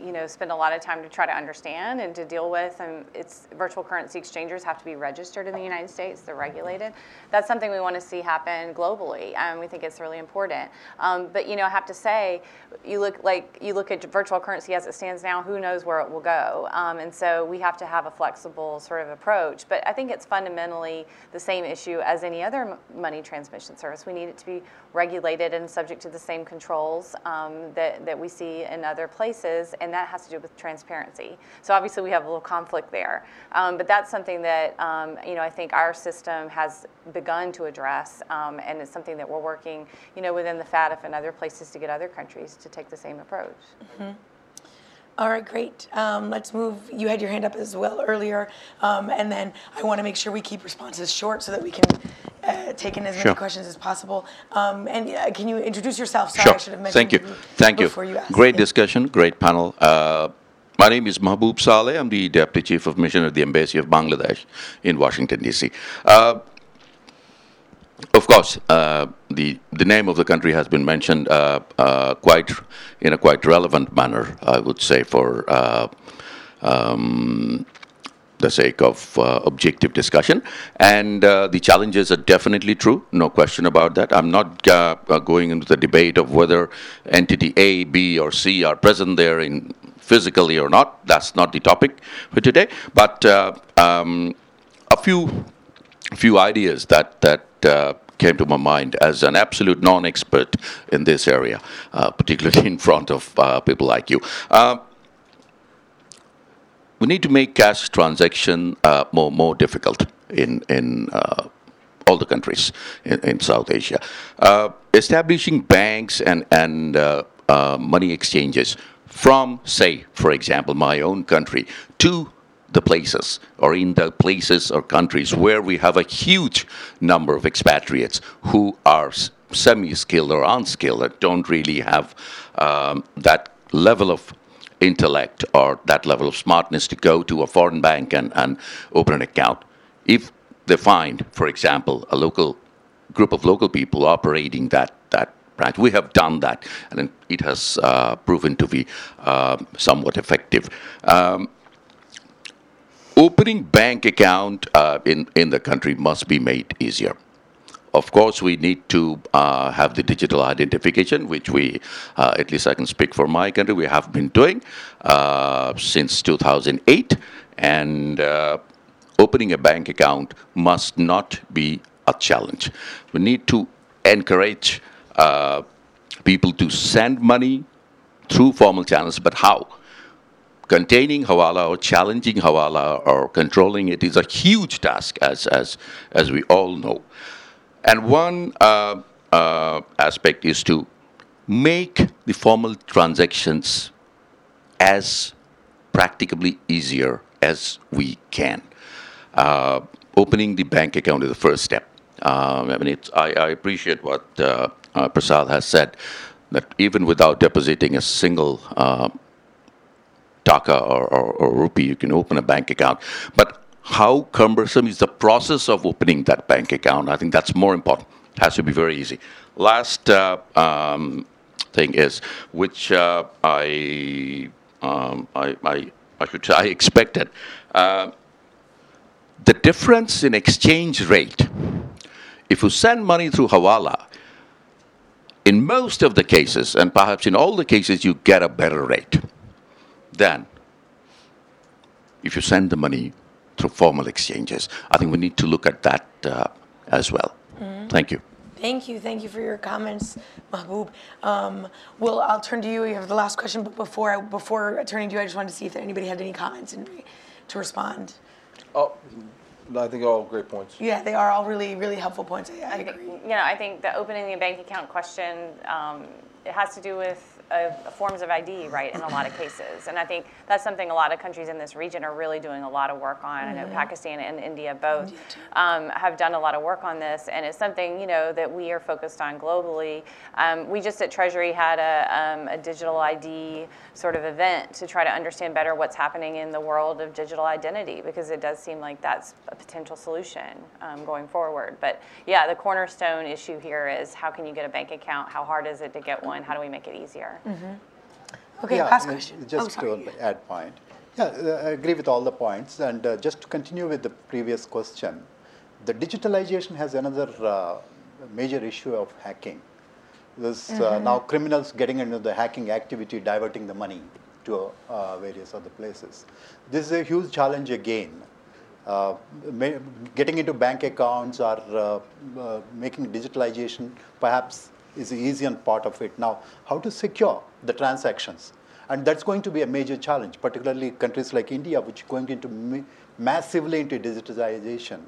you know, spend a lot of time to try to understand and to deal with. And it's virtual currency exchangers have to be registered in the United States. They're regulated. That's something we want to see happen globally, and um, we think it's really important. Um, but, you know, I have to say, you look like you look at virtual currency as it stands now, who knows where it will go. Um, and so we have to have a flexible sort of approach. But I think it's fundamentally the same issue as any other money transmission service. We need it to be regulated and subject to the same controls um, that, that we see in other places, and that has to do with transparency. So obviously we have a little conflict there, um, but that's something that um, you know, I think our system has begun to address, um, and it's something that we're working, you know, within the FATF and other places to get other countries to take the same approach. Mm-hmm. All right, great. Um, let's move. You had your hand up as well earlier, um, and then I want to make sure we keep responses short so that we can uh, take in as sure. many questions as possible. Um, and uh, can you introduce yourself? Sorry, sure. I should have mentioned Thank you. you Thank before you. you asked. Great yeah. discussion, great panel. Uh, my name is Mahbub Saleh. I'm the Deputy Chief of Mission at the Embassy of Bangladesh in Washington, D C Uh, Of course, uh, the the name of the country has been mentioned uh, uh, quite in a quite relevant manner, I would say, for uh, um, the sake of uh, objective discussion. And uh, the challenges are definitely true, no question about that. I'm not uh, going into the debate of whether entity A, B, or C are present there in physically or not. That's not the topic for today. But uh, um, a few few ideas that, that uh, came to my mind as an absolute non-expert in this area, uh, particularly in front of uh, people like you. Uh, we need to make cash transaction uh, more more difficult in in uh, all the countries in, in South Asia. Uh, establishing banks and and uh, uh, money exchanges from, say, for example, my own country to the places or in the places or countries where we have a huge number of expatriates who are semi-skilled or unskilled and don't really have um, that level of intellect or that level of smartness to go to a foreign bank and, and open an account. If they find, for example, a local group of local people operating that, that branch, we have done that, and it has uh, proven to be uh, somewhat effective. Um, Opening bank account uh, in, in the country must be made easier. Of course, we need to uh, have the digital identification, which we, uh, at least I can speak for my country, we have been doing uh, since two thousand eight. And uh, opening a bank account must not be a challenge. We need to encourage uh, people to send money through formal channels, but how? Containing Hawala or challenging Hawala or controlling it is a huge task, as, as, as we all know. And one uh, uh, aspect is to make the formal transactions as practically easier as we can. Uh, opening the bank account is the first step. Um, I mean, it's, I, I appreciate what uh, uh, Prasad has said, that even without depositing a single uh, taka or, or, or rupee, you can open a bank account. But how cumbersome is the process of opening that bank account? I think that's more important. It has to be very easy. Last uh, um, thing is, which uh, I, um, I, I, I should say I expected, uh, the difference in exchange rate. If you send money through Hawala, in most of the cases, and perhaps in all the cases, you get a better rate than if you send the money through formal exchanges. I think we need to look at that uh, as well. Mm-hmm. Thank you. Thank you. Thank you for your comments, Mahbub. Um, well, I'll turn to you. You have the last question, but before I, before turning to you, I just wanted to see if anybody had any comments and to respond. Oh, I think all great points. Yeah, they are all really, really helpful points. I, I agree. You know, I think the opening a bank account question, um, it has to do with Of forms of I D, right, in a lot of cases. And I think that's something a lot of countries in this region are really doing a lot of work on. Mm-hmm. I know Pakistan and India both um, have done a lot of work on this, and it's something, you know, that we are focused on globally. Um, we just at Treasury had a, um, a digital I D sort of event to try to understand better what's happening in the world of digital identity, because it does seem like that's a potential solution um, going forward. But yeah, the cornerstone issue here is how can you get a bank account? How hard is it to get one? How do we make it easier? Mm-hmm. Okay, yeah, last question. I mean, just oh, to add point. Yeah, I agree with all the points. And uh, just to continue with the previous question, the digitalization has another uh, major issue of hacking. This mm-hmm. uh, now criminals getting into the hacking activity, diverting the money to uh, various other places. This is a huge challenge again. Uh, getting into bank accounts or uh, uh, making digitalization perhaps is the easier part of it. Now, how to secure the transactions? And that's going to be a major challenge, particularly countries like India, which are going into ma massively into digitization.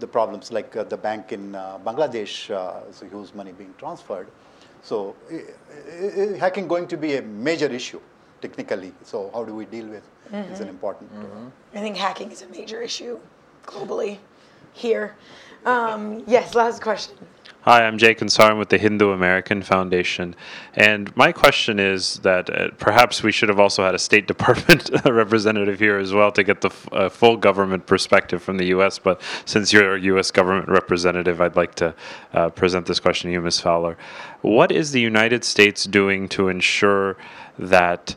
The problems like uh, the bank in uh, Bangladesh, uh, so huge money being transferred. So uh, uh, hacking going to be a major issue, technically. So how do we deal with mm-hmm. is an important. Mm-hmm. I think hacking is a major issue globally here. Um, yes, last question. Hi, I'm Jay Khansar with the Hindu American Foundation, and my question is that uh, perhaps we should have also had a State Department representative here as well to get the f uh, full government perspective from the U S, but since you're a U S government representative, I'd like to uh, present this question to you, Miz Fowler. What is the United States doing to ensure that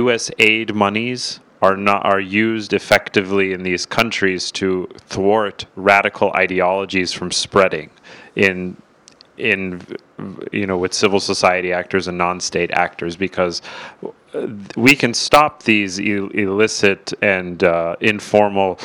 U S aid monies are not are used effectively in these countries to thwart radical ideologies from spreading in in you know with civil society actors and non-state actors, because we can stop these illicit and uh, informal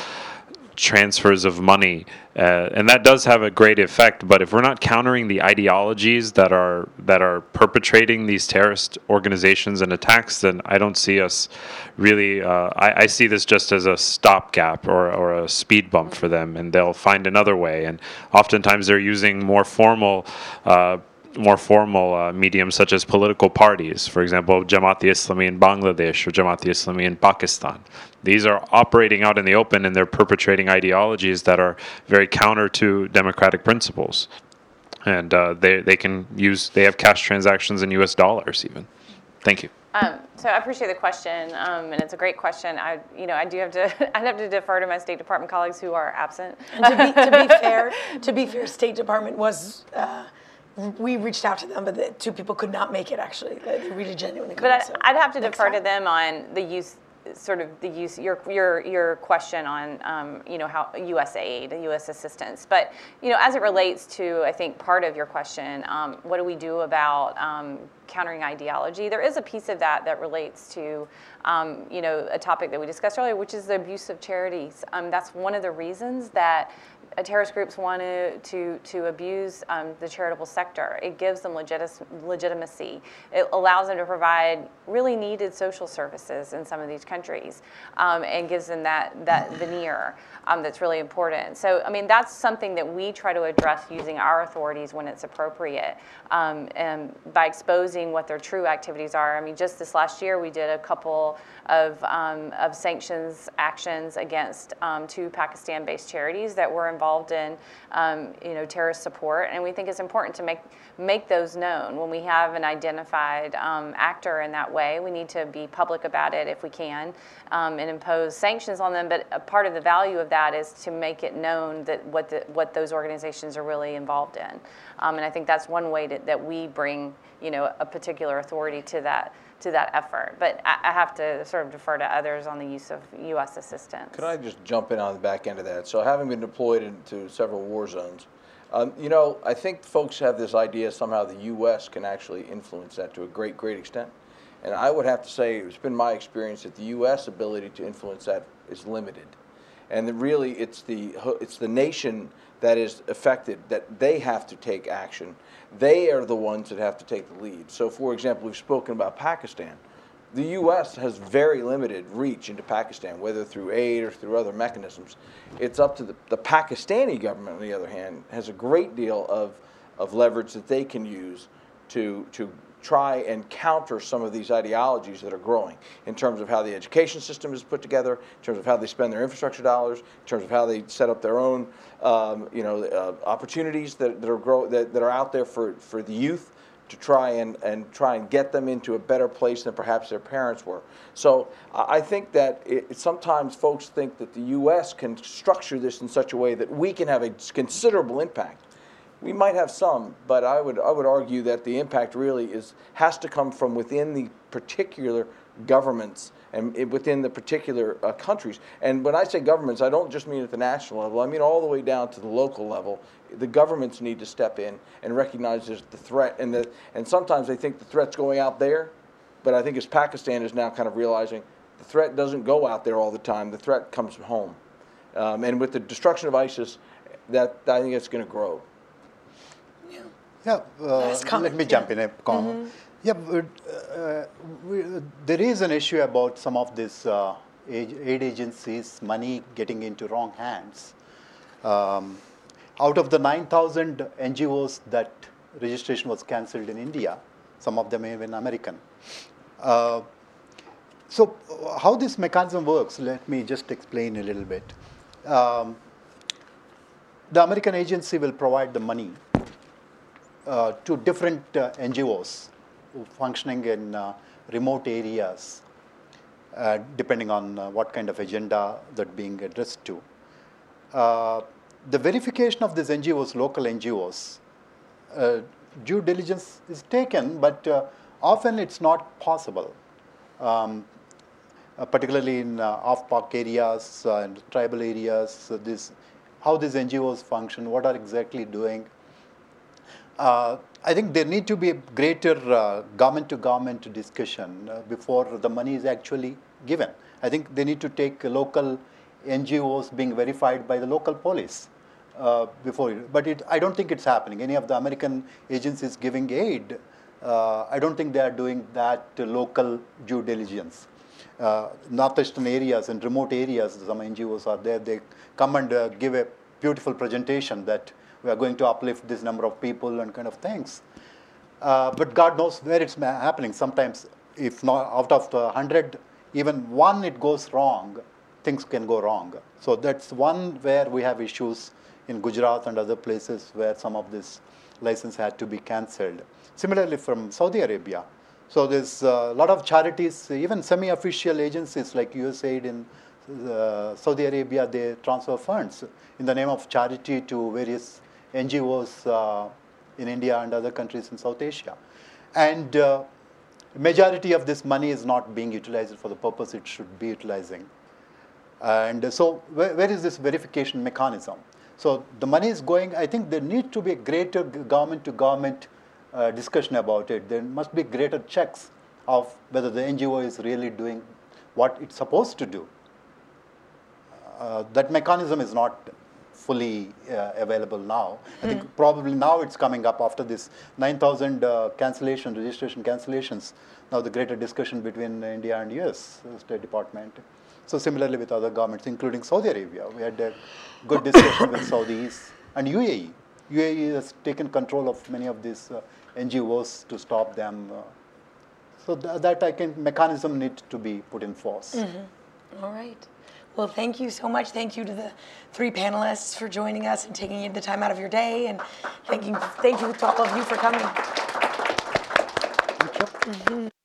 transfers of money, uh, and that does have a great effect. But if we're not countering the ideologies that are that are perpetrating these terrorist organizations and attacks, then I don't see us really. Uh, I, I see this just as a stopgap or or a speed bump for them, and they'll find another way. And oftentimes they're using more formal. Uh, more formal uh, mediums such as political parties, for example, Jamaat-e-Islami in Bangladesh or Jamaat-e-Islami in Pakistan. These are operating out in the open, and they're perpetrating ideologies that are very counter to democratic principles. And uh, they, they can use, they have cash transactions in U S dollars even. Thank you. Um, so I appreciate the question, um, and it's a great question. I, you know, I do have to, I'd have to defer to my State Department colleagues who are absent. And to be, to be fair, to be fair, State Department was. Uh, We reached out to them, but the two people could not make it, actually. They really genuinely couldn't. But so I'd have to defer time. to them on the use, sort of the use, your your your question on, um, you know, how U S aid, U S assistance. But, you know, as it relates to, I think, part of your question, um, what do we do about um, countering ideology? There is a piece of that that relates to, um, you know, a topic that we discussed earlier, which is the abuse of charities. Um, that's one of the reasons that terrorist groups want to to, to abuse um, the charitable sector. It gives them legit- legitimacy. It allows them to provide really needed social services in some of these countries, um, and gives them that, that veneer um, that's really important. So, I mean, that's something that we try to address using our authorities when it's appropriate, um, and by exposing what their true activities are. I mean, just this last year, we did a couple of, um, of sanctions actions against um, two Pakistan-based charities that were involved involved in, um, you know, terrorist support, and we think it's important to make make those known. When we have an identified um, actor in that way, we need to be public about it if we can, um, and impose sanctions on them. But a part of the value of that is to make it known that what the, what those organizations are really involved in, um, and I think that's one way that, that we bring, you know, a particular authority to that to that effort. But I, I have to sort of defer to others on the use of U S assistance. Could I just jump in on the back end of that? So, having been deployed into several war zones, um, you know, I think folks have this idea somehow the U S can actually influence that to a great, great extent. And I would have to say it's been my experience that the U S ability to influence that is limited. And that really it's the, it's the nation that is affected, that they have to take action. They are the ones that have to take the lead. So, for example, we've spoken about Pakistan. The U S has very limited reach into Pakistan, whether through aid or through other mechanisms. It's up to the, the Pakistani government, on the other hand, has a great deal of, of leverage that they can use to, to try and counter some of these ideologies that are growing in terms of how the education system is put together, in terms of how they spend their infrastructure dollars, in terms of how they set up their own um, you know, uh, opportunities that, that, are grow, that, that are out there for, for the youth to try and, and try and get them into a better place than perhaps their parents were. So I think that it, sometimes folks think that the U S can structure this in such a way that we can have a considerable impact. We might have some, but I would I would argue that the impact really is has to come from within the particular governments and within the particular uh, countries. And when I say governments, I don't just mean at the national level. I mean all the way down to the local level. The governments need to step in and recognize there's the threat, and the and sometimes they think the threat's going out there, but I think as Pakistan is now kind of realizing, the threat doesn't go out there all the time. The threat comes from home, um, and with the destruction of ISIS, that I think it's going to grow. Yeah, uh, let me jump yeah. in a comment. Mm-hmm. Yeah, but, uh, we, uh, there is an issue about some of these uh, aid agencies' money getting into wrong hands. Um, out of the nine thousand N G Os that registration was cancelled in India, some of them even American. Uh, so how this mechanism works, let me just explain a little bit. Um, the American agency will provide the money Uh, to different uh, N G Os functioning in uh, remote areas, uh, depending on uh, what kind of agenda that being addressed to. Uh, the verification of these N G Os, local N G Os, uh, due diligence is taken, but uh, often it's not possible. Um, uh, particularly in uh, off-park areas uh, and tribal areas, so this, how these N G Os function, what are exactly doing. Uh, I think there need to be a greater uh, government-to-government discussion uh, before the money is actually given. I think they need to take local N G Os being verified by the local police uh, before. But it, I don't think it's happening. Any of the American agencies giving aid, uh, I don't think they are doing that local due diligence. Uh, northeastern areas and remote areas, some N G Os are there. They come and uh, give a beautiful presentation that we are going to uplift this number of people and kind of things. Uh, but God knows where it's happening. Sometimes, if not out of the hundred, even one it goes wrong, things can go wrong. So that's one where we have issues in Gujarat and other places where some of this license had to be cancelled. Similarly from Saudi Arabia. So there's a lot of charities, even semi-official agencies like U S A I D in uh, Saudi Arabia, they transfer funds in the name of charity to various N G Os uh, in India and other countries in South Asia. And uh, majority of this money is not being utilized for the purpose it should be utilizing. And so where, where is this verification mechanism? So the money is going, I think there needs to be a greater government-to-government uh, discussion about it. There must be greater checks of whether the N G O is really doing what it's supposed to do. Uh, that mechanism is not fully uh, available now. Mm. I think probably now it's coming up after this nine thousand uh, cancellation, registration cancellations, now the greater discussion between India and U S State Department. So similarly with other governments, including Saudi Arabia. We had a good discussion with Saudis and U A E. U A E has taken control of many of these uh, N G Os to stop them. Uh, so th that I can, mechanism needs to be put in force. Mm-hmm. All right. Well, thank you so much. Thank you to the three panelists for joining us and taking the time out of your day. And thank you, thank you to all of you for coming. Thank you. Mm-hmm.